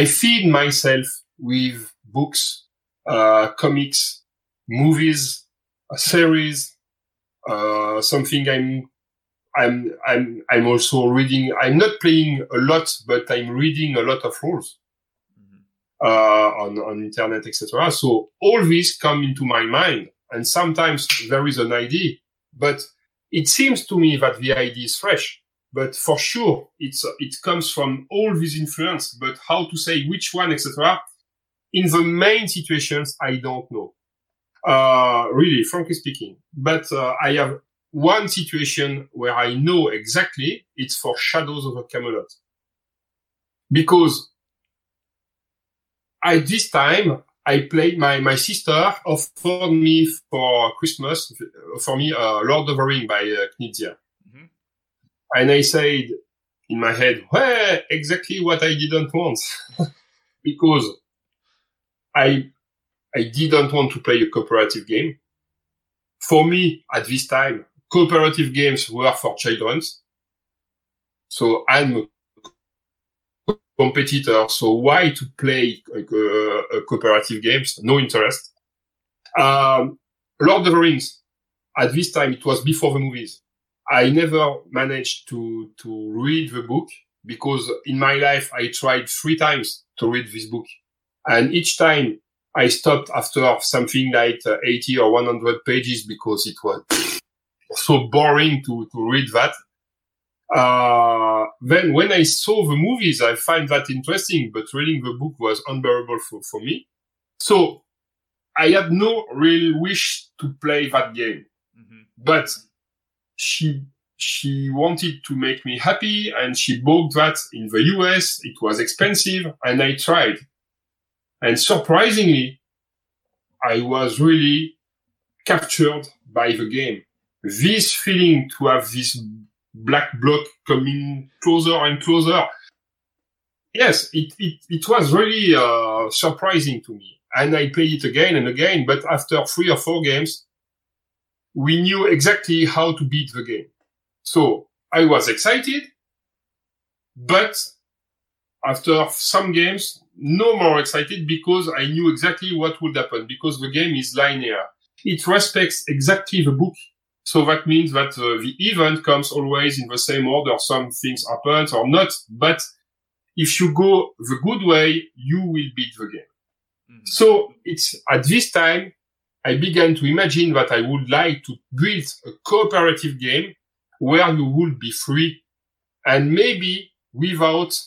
I feed myself with books, uh, comics, movies, a series, uh, something I'm. I'm, I'm, I'm also reading. I'm not playing a lot, but I'm reading a lot of rules, mm-hmm. uh, on, on internet, et cetera. So all these come into my mind, and sometimes there is an idea, but it seems to me that the idea is fresh, but for sure it's, it comes from all these influence, but how to say which one, et cetera. In the main situations, I don't know. Uh, really, frankly speaking, but, uh, I have, one situation where I know exactly, it's for Shadows Over Camelot. Because at this time, I played, my, my sister offered me for Christmas, for me, uh, Lord of the Rings by uh, Knizia. Mm-hmm. And I said in my head, well, exactly what I didn't want. Because I, I didn't want to play a cooperative game. For me, at this time, cooperative games were for children. So I'm a competitor. So why to play like, uh, cooperative games? No interest. Um, Lord of the Rings, at this time, it was before the movies. I never managed to, to read the book, because in my life, I tried three times to read this book. And each time I stopped after something like uh, eighty or one hundred pages, because it was so boring to, to read that. Uh, then when I saw the movies, I find that interesting, but reading the book was unbearable for, for me. So I had no real wish to play that game, mm-hmm. but she, she wanted to make me happy, and she bought that in the U S. It was expensive, and I tried. And surprisingly, I was really captured by the game. This feeling to have this black block coming closer and closer. Yes, it, it, it was really uh, surprising to me. And I played it again and again, but after three or four games, we knew exactly how to beat the game. So I was excited, but after some games, no more excited, because I knew exactly what would happen, because the game is linear. It respects exactly the book. So that means that uh, the event comes always in the same order. Some things happen or not. But if you go the good way, you will beat the game. Mm-hmm. So it's at this time, I began to imagine that I would like to build a cooperative game where you would be free, and maybe without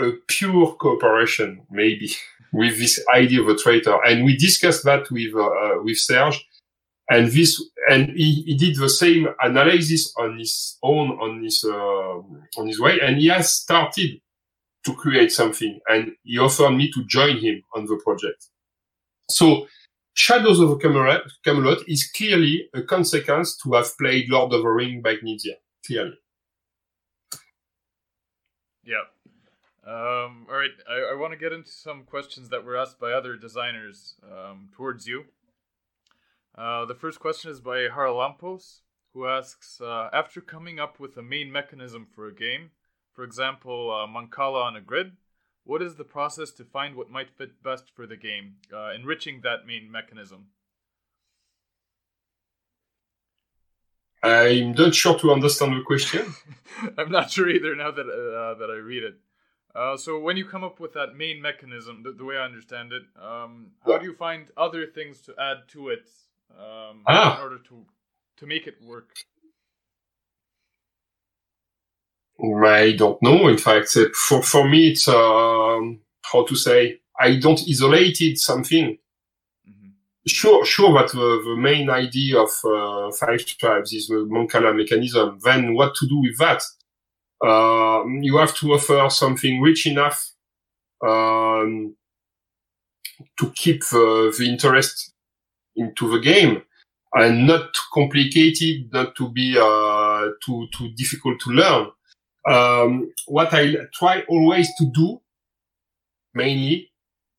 a pure cooperation, maybe, with this idea of a traitor. And we discussed that with, uh, with Serge. And this, and he, he did the same analysis on his own, on his, uh, on his way. And he has started to create something, and he offered me to join him on the project. So Shadows of Camelot is clearly a consequence to have played Lord of the Rings by Nidia, clearly. Yeah. Um, all right. I, I want to get into some questions that were asked by other designers um, towards you. Uh, the first question is by Haralampos, who asks, uh, after coming up with a main mechanism for a game, for example, uh, Mancala on a grid, what is the process to find what might fit best for the game, uh, enriching that main mechanism? I'm not sure to understand the question. I'm not sure either now that uh, that I read it. Uh, so when you come up with that main mechanism, the, the way I understand it, um, how do you find other things to add to it? Um, ah. in order to, to make it work? I don't know. In fact, for, for me, it's, um, how to say, I don't isolate it something. Mm-hmm. Sure, sure that the, the main idea of uh, Five Tribes is the Mancala mechanism. Then what to do with that? Uh, you have to offer something rich enough um, to keep the, the interest into the game, and not too complicated, not to be uh, too too difficult to learn. Um, what I try always to do, mainly,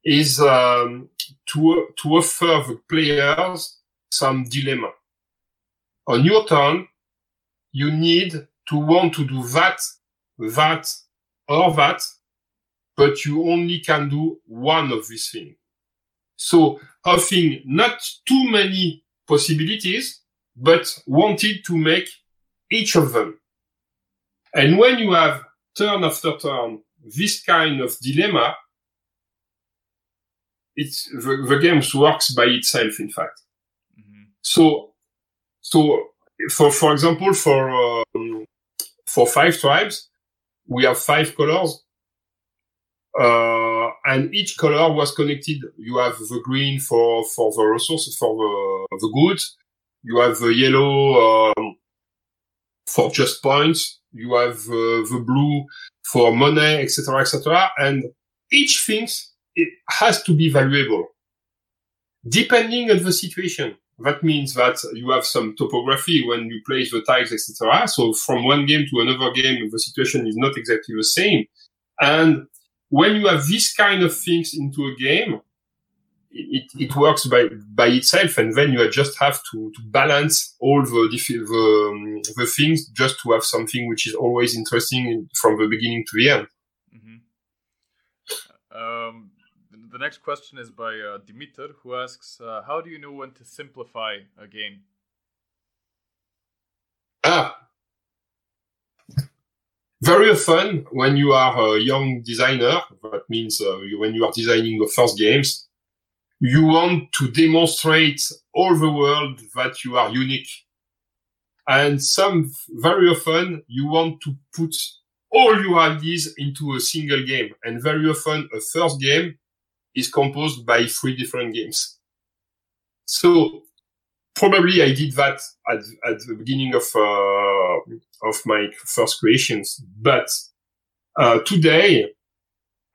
is um, to to offer the players some dilemma. On your turn, you need to want to do that, that, or that, but you only can do one of these things. So having not too many possibilities, but wanted to make each of them. And when you have turn after turn this kind of dilemma, it's the, the game works by itself, in fact. Mm-hmm. So, so for for example, for um, for Five Tribes, we have five colors. Uh, and each color was connected. You have the green for, for the resources, for the, the goods. You have the yellow, um, for just points. You have uh, the blue for money, et cetera, et cetera. And each thing it has to be valuable, depending on the situation. That means that you have some topography when you place the tiles, et cetera. So from one game to another game, the situation is not exactly the same. And when you have this kind of things into a game, it, it works by, by itself, and then you just have to, to balance all the, the, um, the things just to have something which is always interesting from the beginning to the end. Mm-hmm. Um, the next question is by uh, Dimitar, who asks, uh, how do you know when to simplify a game? Ah. Very often, when you are a young designer, that means uh, when you are designing your first games, you want to demonstrate all the world that you are unique. And some, very often, you want to put all your ideas into a single game. And very often, a first game is composed by three different games. So, probably I did that at, at the beginning of, uh, of my first creations. But, uh, today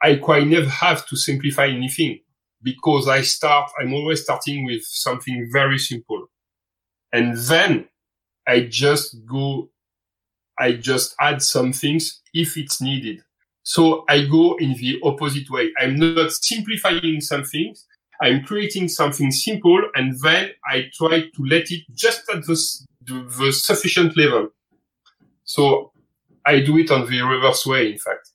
I quite never have to simplify anything because I start, I'm always starting with something very simple. And then I just go, I just add some things if it's needed. So I go in the opposite way. I'm not simplifying some things. I'm creating something simple, and then I try to let it just at the, the sufficient level. So I do it on the reverse way, in fact.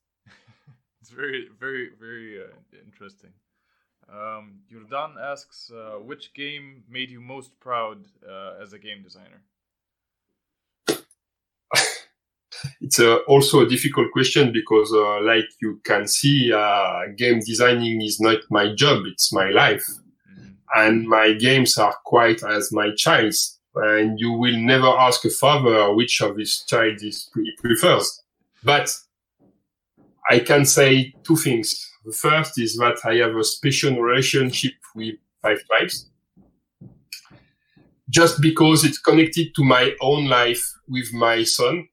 It's very, very, very uh, interesting. Um, Jordan asks, uh, which game made you most proud uh, as a game designer? It's uh, also a difficult question because, uh, like you can see, uh, game designing is not my job. It's my life. Mm-hmm. And my games are quite as my child's. And you will never ask a father which of his child is pre- prefers. But I can say two things. The first is that I have a special relationship with Five Tribes. just because it's connected to my own life with my son.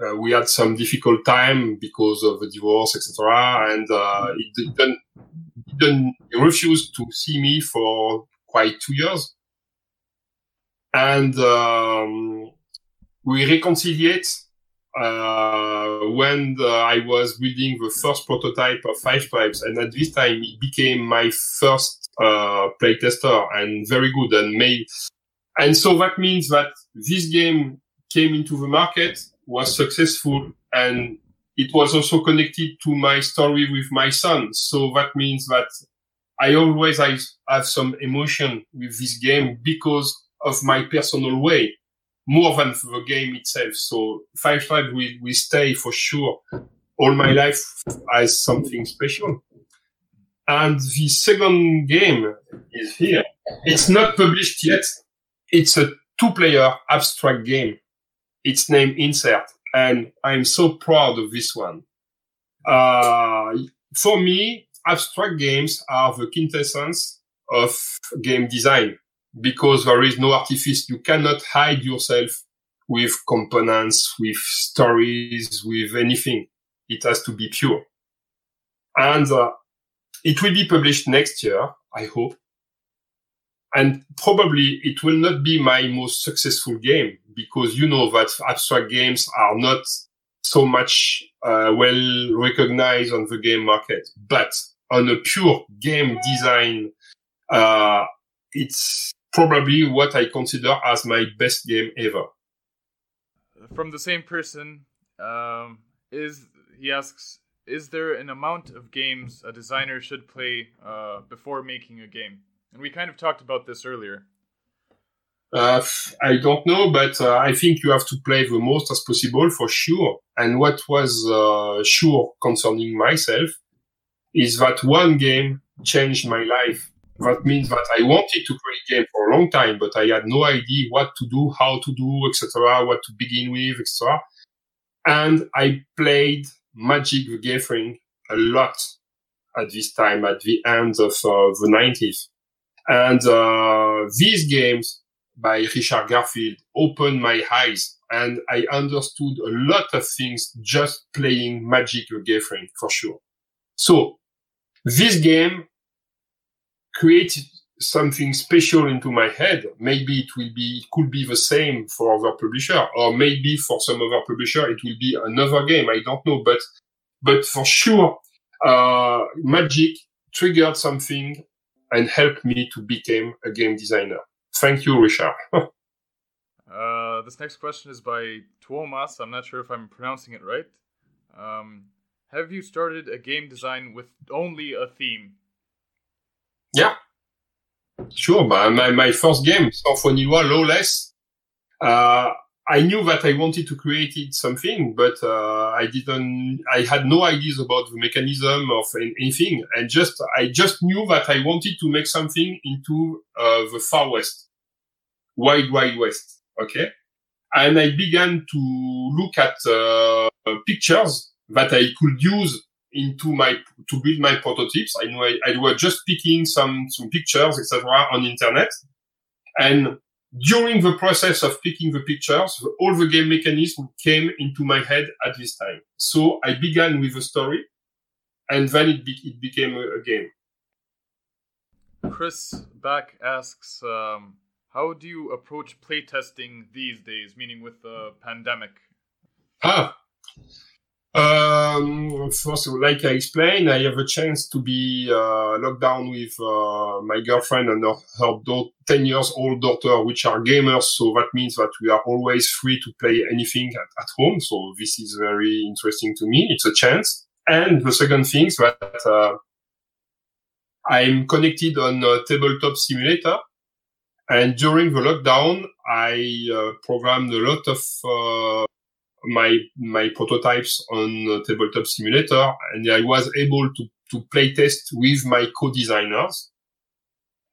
Uh, we had some difficult time because of a divorce, et cetera, and uh, he didn't, didn't he refused to see me for quite two years. And um, we reconciliate uh, when the, I was building the first prototype of Five Tribes, and at this time he became my first uh, playtester and very good and made. And so that means that this game came into the market, was successful, and it was also connected to my story with my son. So that means that I always I have some emotion with this game because of my personal way, more than the game itself. So Five Tribes will, will stay for sure all my life as something special. And the second game is here. It's not published yet. It's a two-player abstract game. It's named Insert, and I'm so proud of this one. Uh, for me, abstract games are the quintessence of game design because there is no artifice. You cannot hide yourself with components, with stories, with anything. It has to be pure. And uh, it will be published next year, I hope. And probably it will not be my most successful game because you know that abstract games are not so much uh, well recognized on the game market. But on a pure game design, uh, it's probably what I consider as my best game ever. From the same person, um, is he asks, is there an amount of games a designer should play uh, before making a game? And we kind of talked about this earlier. Uh, I don't know, but uh, I think you have to play the most as possible for sure. And what was uh, sure concerning myself is that one game changed my life. That means that I wanted to create a game for a long time, but I had no idea what to do, how to do, et cetera, what to begin with, et cetera. And I played Magic the Gathering a lot at this time, at the end of uh, the nineties. And uh, these games by Richard Garfield opened my eyes, and I understood a lot of things just playing Magic the Gathering, for sure. So this game created something special into my head. Maybe it will be, it could be the same for other publisher, or maybe for some other publisher it will be another game. I don't know, but but for sure, uh, Magic triggered something and helped me to become a game designer. Thank you, Richard. uh, this next question is by Tuomas. I'm not sure if I'm pronouncing it right. Um, have you started a game design with only a theme? Yeah. Sure. My, my, my first game, Symphonie Loire, Lawless. Uh, I knew that I wanted to create it something, but uh, I didn't. I had no ideas about the mechanism of anything, and just I just knew that I wanted to make something into uh, the Far West, Wild Wild West. Okay, and I began to look at uh, pictures that I could use into my to build my prototypes. I know I, I was just picking some some pictures, et cetera, on internet, and during the process of picking the pictures, all the game mechanisms came into my head at this time. So I began with a story, and then it, be- it became a-, a game. Chris Back asks, um, how do you approach playtesting these days, meaning with the pandemic? Ah, um, first of all, like I explained, I have a chance to be uh, locked down with uh, my girlfriend and her, her daughter, ten years old daughter, which are gamers. So that means that we are always free to play anything at, at home. So this is very interesting to me. It's a chance. And the second thing is that uh, I'm connected on a Tabletop Simulator. And during the lockdown, I uh, programmed a lot of uh, my my prototypes on Tabletop Simulator, and I was able to to play test with my co-designers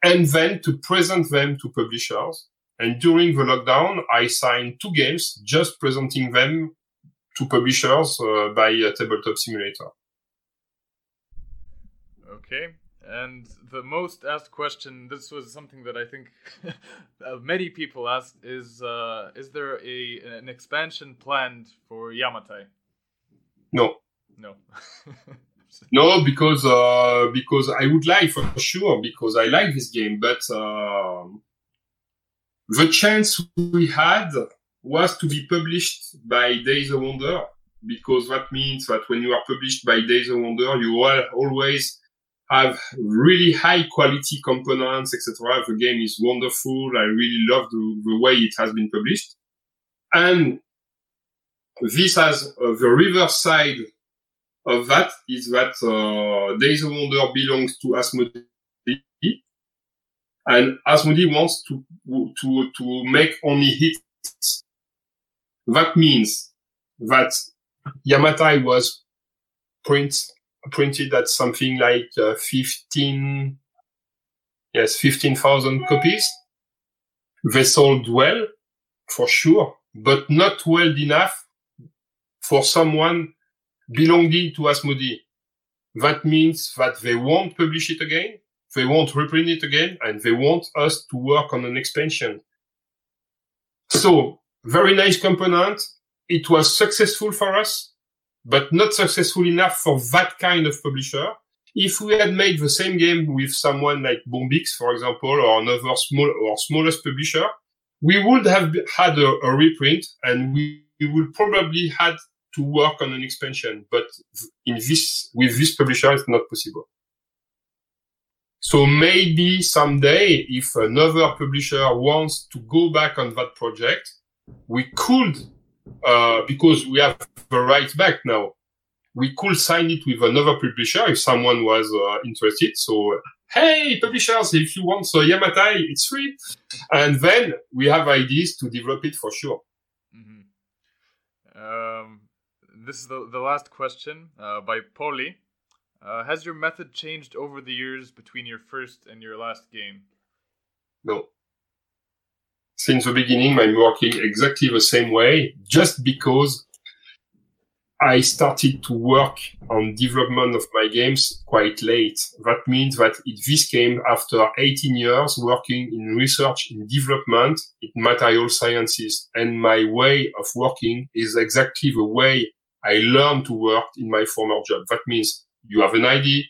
and then to present them to publishers. And during the lockdown, I signed two games just presenting them to publishers uh, by Tabletop Simulator. Okay. And the most asked question, this was something that I think many people asked, is uh, is there a an expansion planned for Yamatai? No. No. No, because uh, because I would like, for sure, because I like this game, but uh, the chance we had was to be published by Days of Wonder, because that means that when you are published by Days of Wonder, you will always have really high-quality components, et cetera. The game is wonderful. I really love the, the way it has been published. And this has uh, the reverse side of that is that uh, Days of Wonder belongs to Asmodee, and Asmodee wants to to to make only hits. That means that Yamatai was print, printed at something like uh, fifteen, yes, fifteen thousand copies. They sold well, for sure, but not well enough for someone belonging to Asmodee. That means that they won't publish it again, they won't reprint it again, and they want us to work on an expansion. So, very nice component. It was successful for us, but not successful enough for that kind of publisher. If we had made the same game with someone like Bombix, for example, or another small or smallest publisher, we would have had a, a reprint, and we, we would probably had to work on an expansion. But in this, with this publisher, it's not possible. So maybe someday, if another publisher wants to go back on that project, we could, uh, because we have the rights back now, we could sign it with another publisher if someone was uh, interested. So, hey, publishers, if you want so Yamatai, it's free. And then we have ideas to develop it for sure. Mm-hmm. Um, this is the, the last question uh, by Polly. Uh, has your method changed over the years between your first and your last game? No. Since the beginning, I'm working exactly the same way, just because I started to work on development of my games quite late. That means that it, this came after eighteen years working in research, in development, in material sciences. And my way of working is exactly the way I learned to work in my former job. That means you have an idea,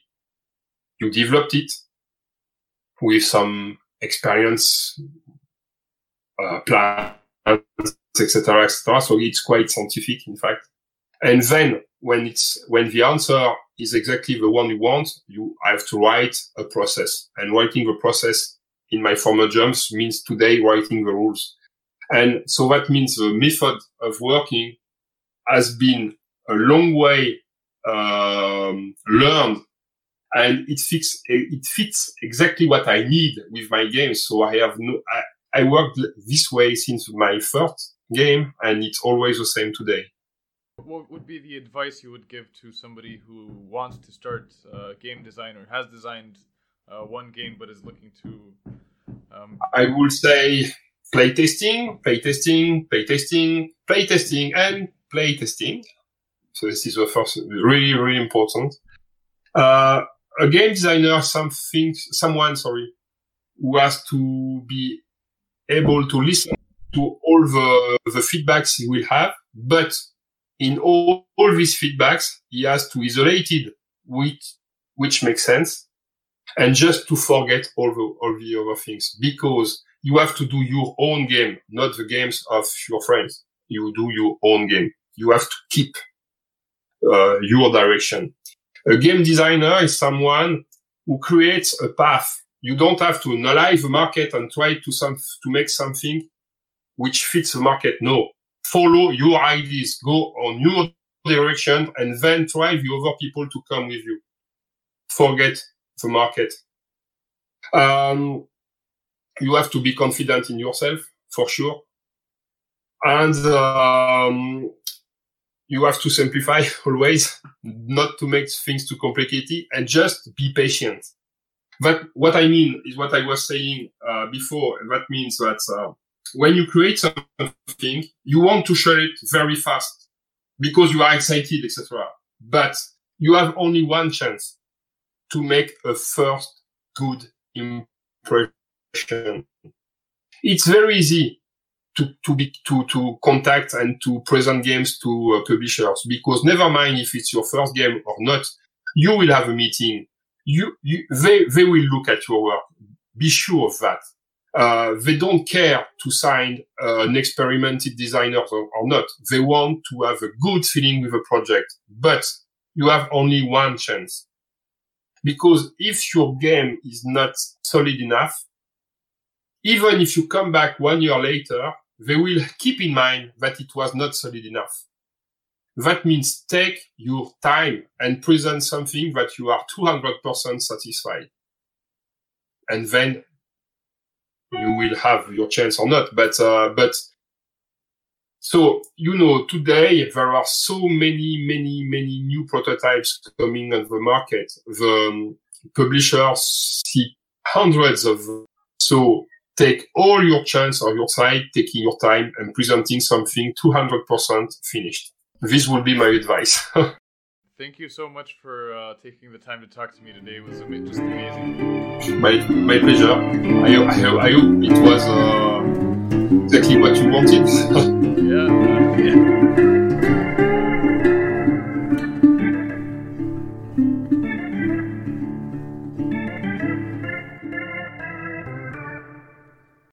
you developed it with some experience, uh, plans, et cetera, et cetera. So it's quite scientific, in fact. And then when it's, when the answer is exactly the one you want, you have to write a process. And writing the process in my former jobs means today writing the rules. And so that means the method of working has been a long way, um, learned, and it fits, it fits exactly what I need with my games. So I have no, I, I worked this way since my first game, and it's always the same today. What would be the advice you would give to somebody who wants to start uh, game design or has designed uh, one game but is looking to... Um... I would say play testing, play testing, play testing, play testing, and play testing. So this is the first, really, really important. Uh, a game designer, something, someone, sorry, who has to be able to listen to all the, the feedbacks he will have, but in all, all these feedbacks, he has to isolate it, which, which makes sense, and just to forget all the, all the other things, because you have to do your own game, not the games of your friends. You do your own game. You have to keep uh, your direction. A game designer is someone who creates a path. You don't have to analyze the market and try to some, to make something which fits the market. No. Follow your ideas, go on your direction, and then try the other people to come with you. Forget the market. Um, you have to be confident in yourself, for sure. And um, you have to simplify always, not to make things too complicated, and just be patient. But what I mean is what I was saying uh, before. That means that... Uh, When you create something, you want to share it very fast because you are excited, et cetera. But you have only one chance to make a first good impression. It's very easy to to be to to contact and to present games to uh, publishers, because never mind if it's your first game or not, you will have a meeting. You, you they they will look at your work. Be sure of that. Uh, they don't care to sign uh, an experimented designer or, or not. They want to have a good feeling with a project. But you have only one chance, because if your game is not solid enough, even if you come back one year later, they will keep in mind that it was not solid enough. That means take your time and present something that you are two hundred percent satisfied. And then you will have your chance or not. But, uh, but so, you know, today there are so many, many, many new prototypes coming on the market. The um, publishers see hundreds of them. So, take all your chance on your side, taking your time and presenting something two hundred percent finished. This would be my advice. Thank you so much for uh, taking the time to talk to me today. It was just amazing. My my pleasure. I, I, I hope it was uh, exactly what you wanted.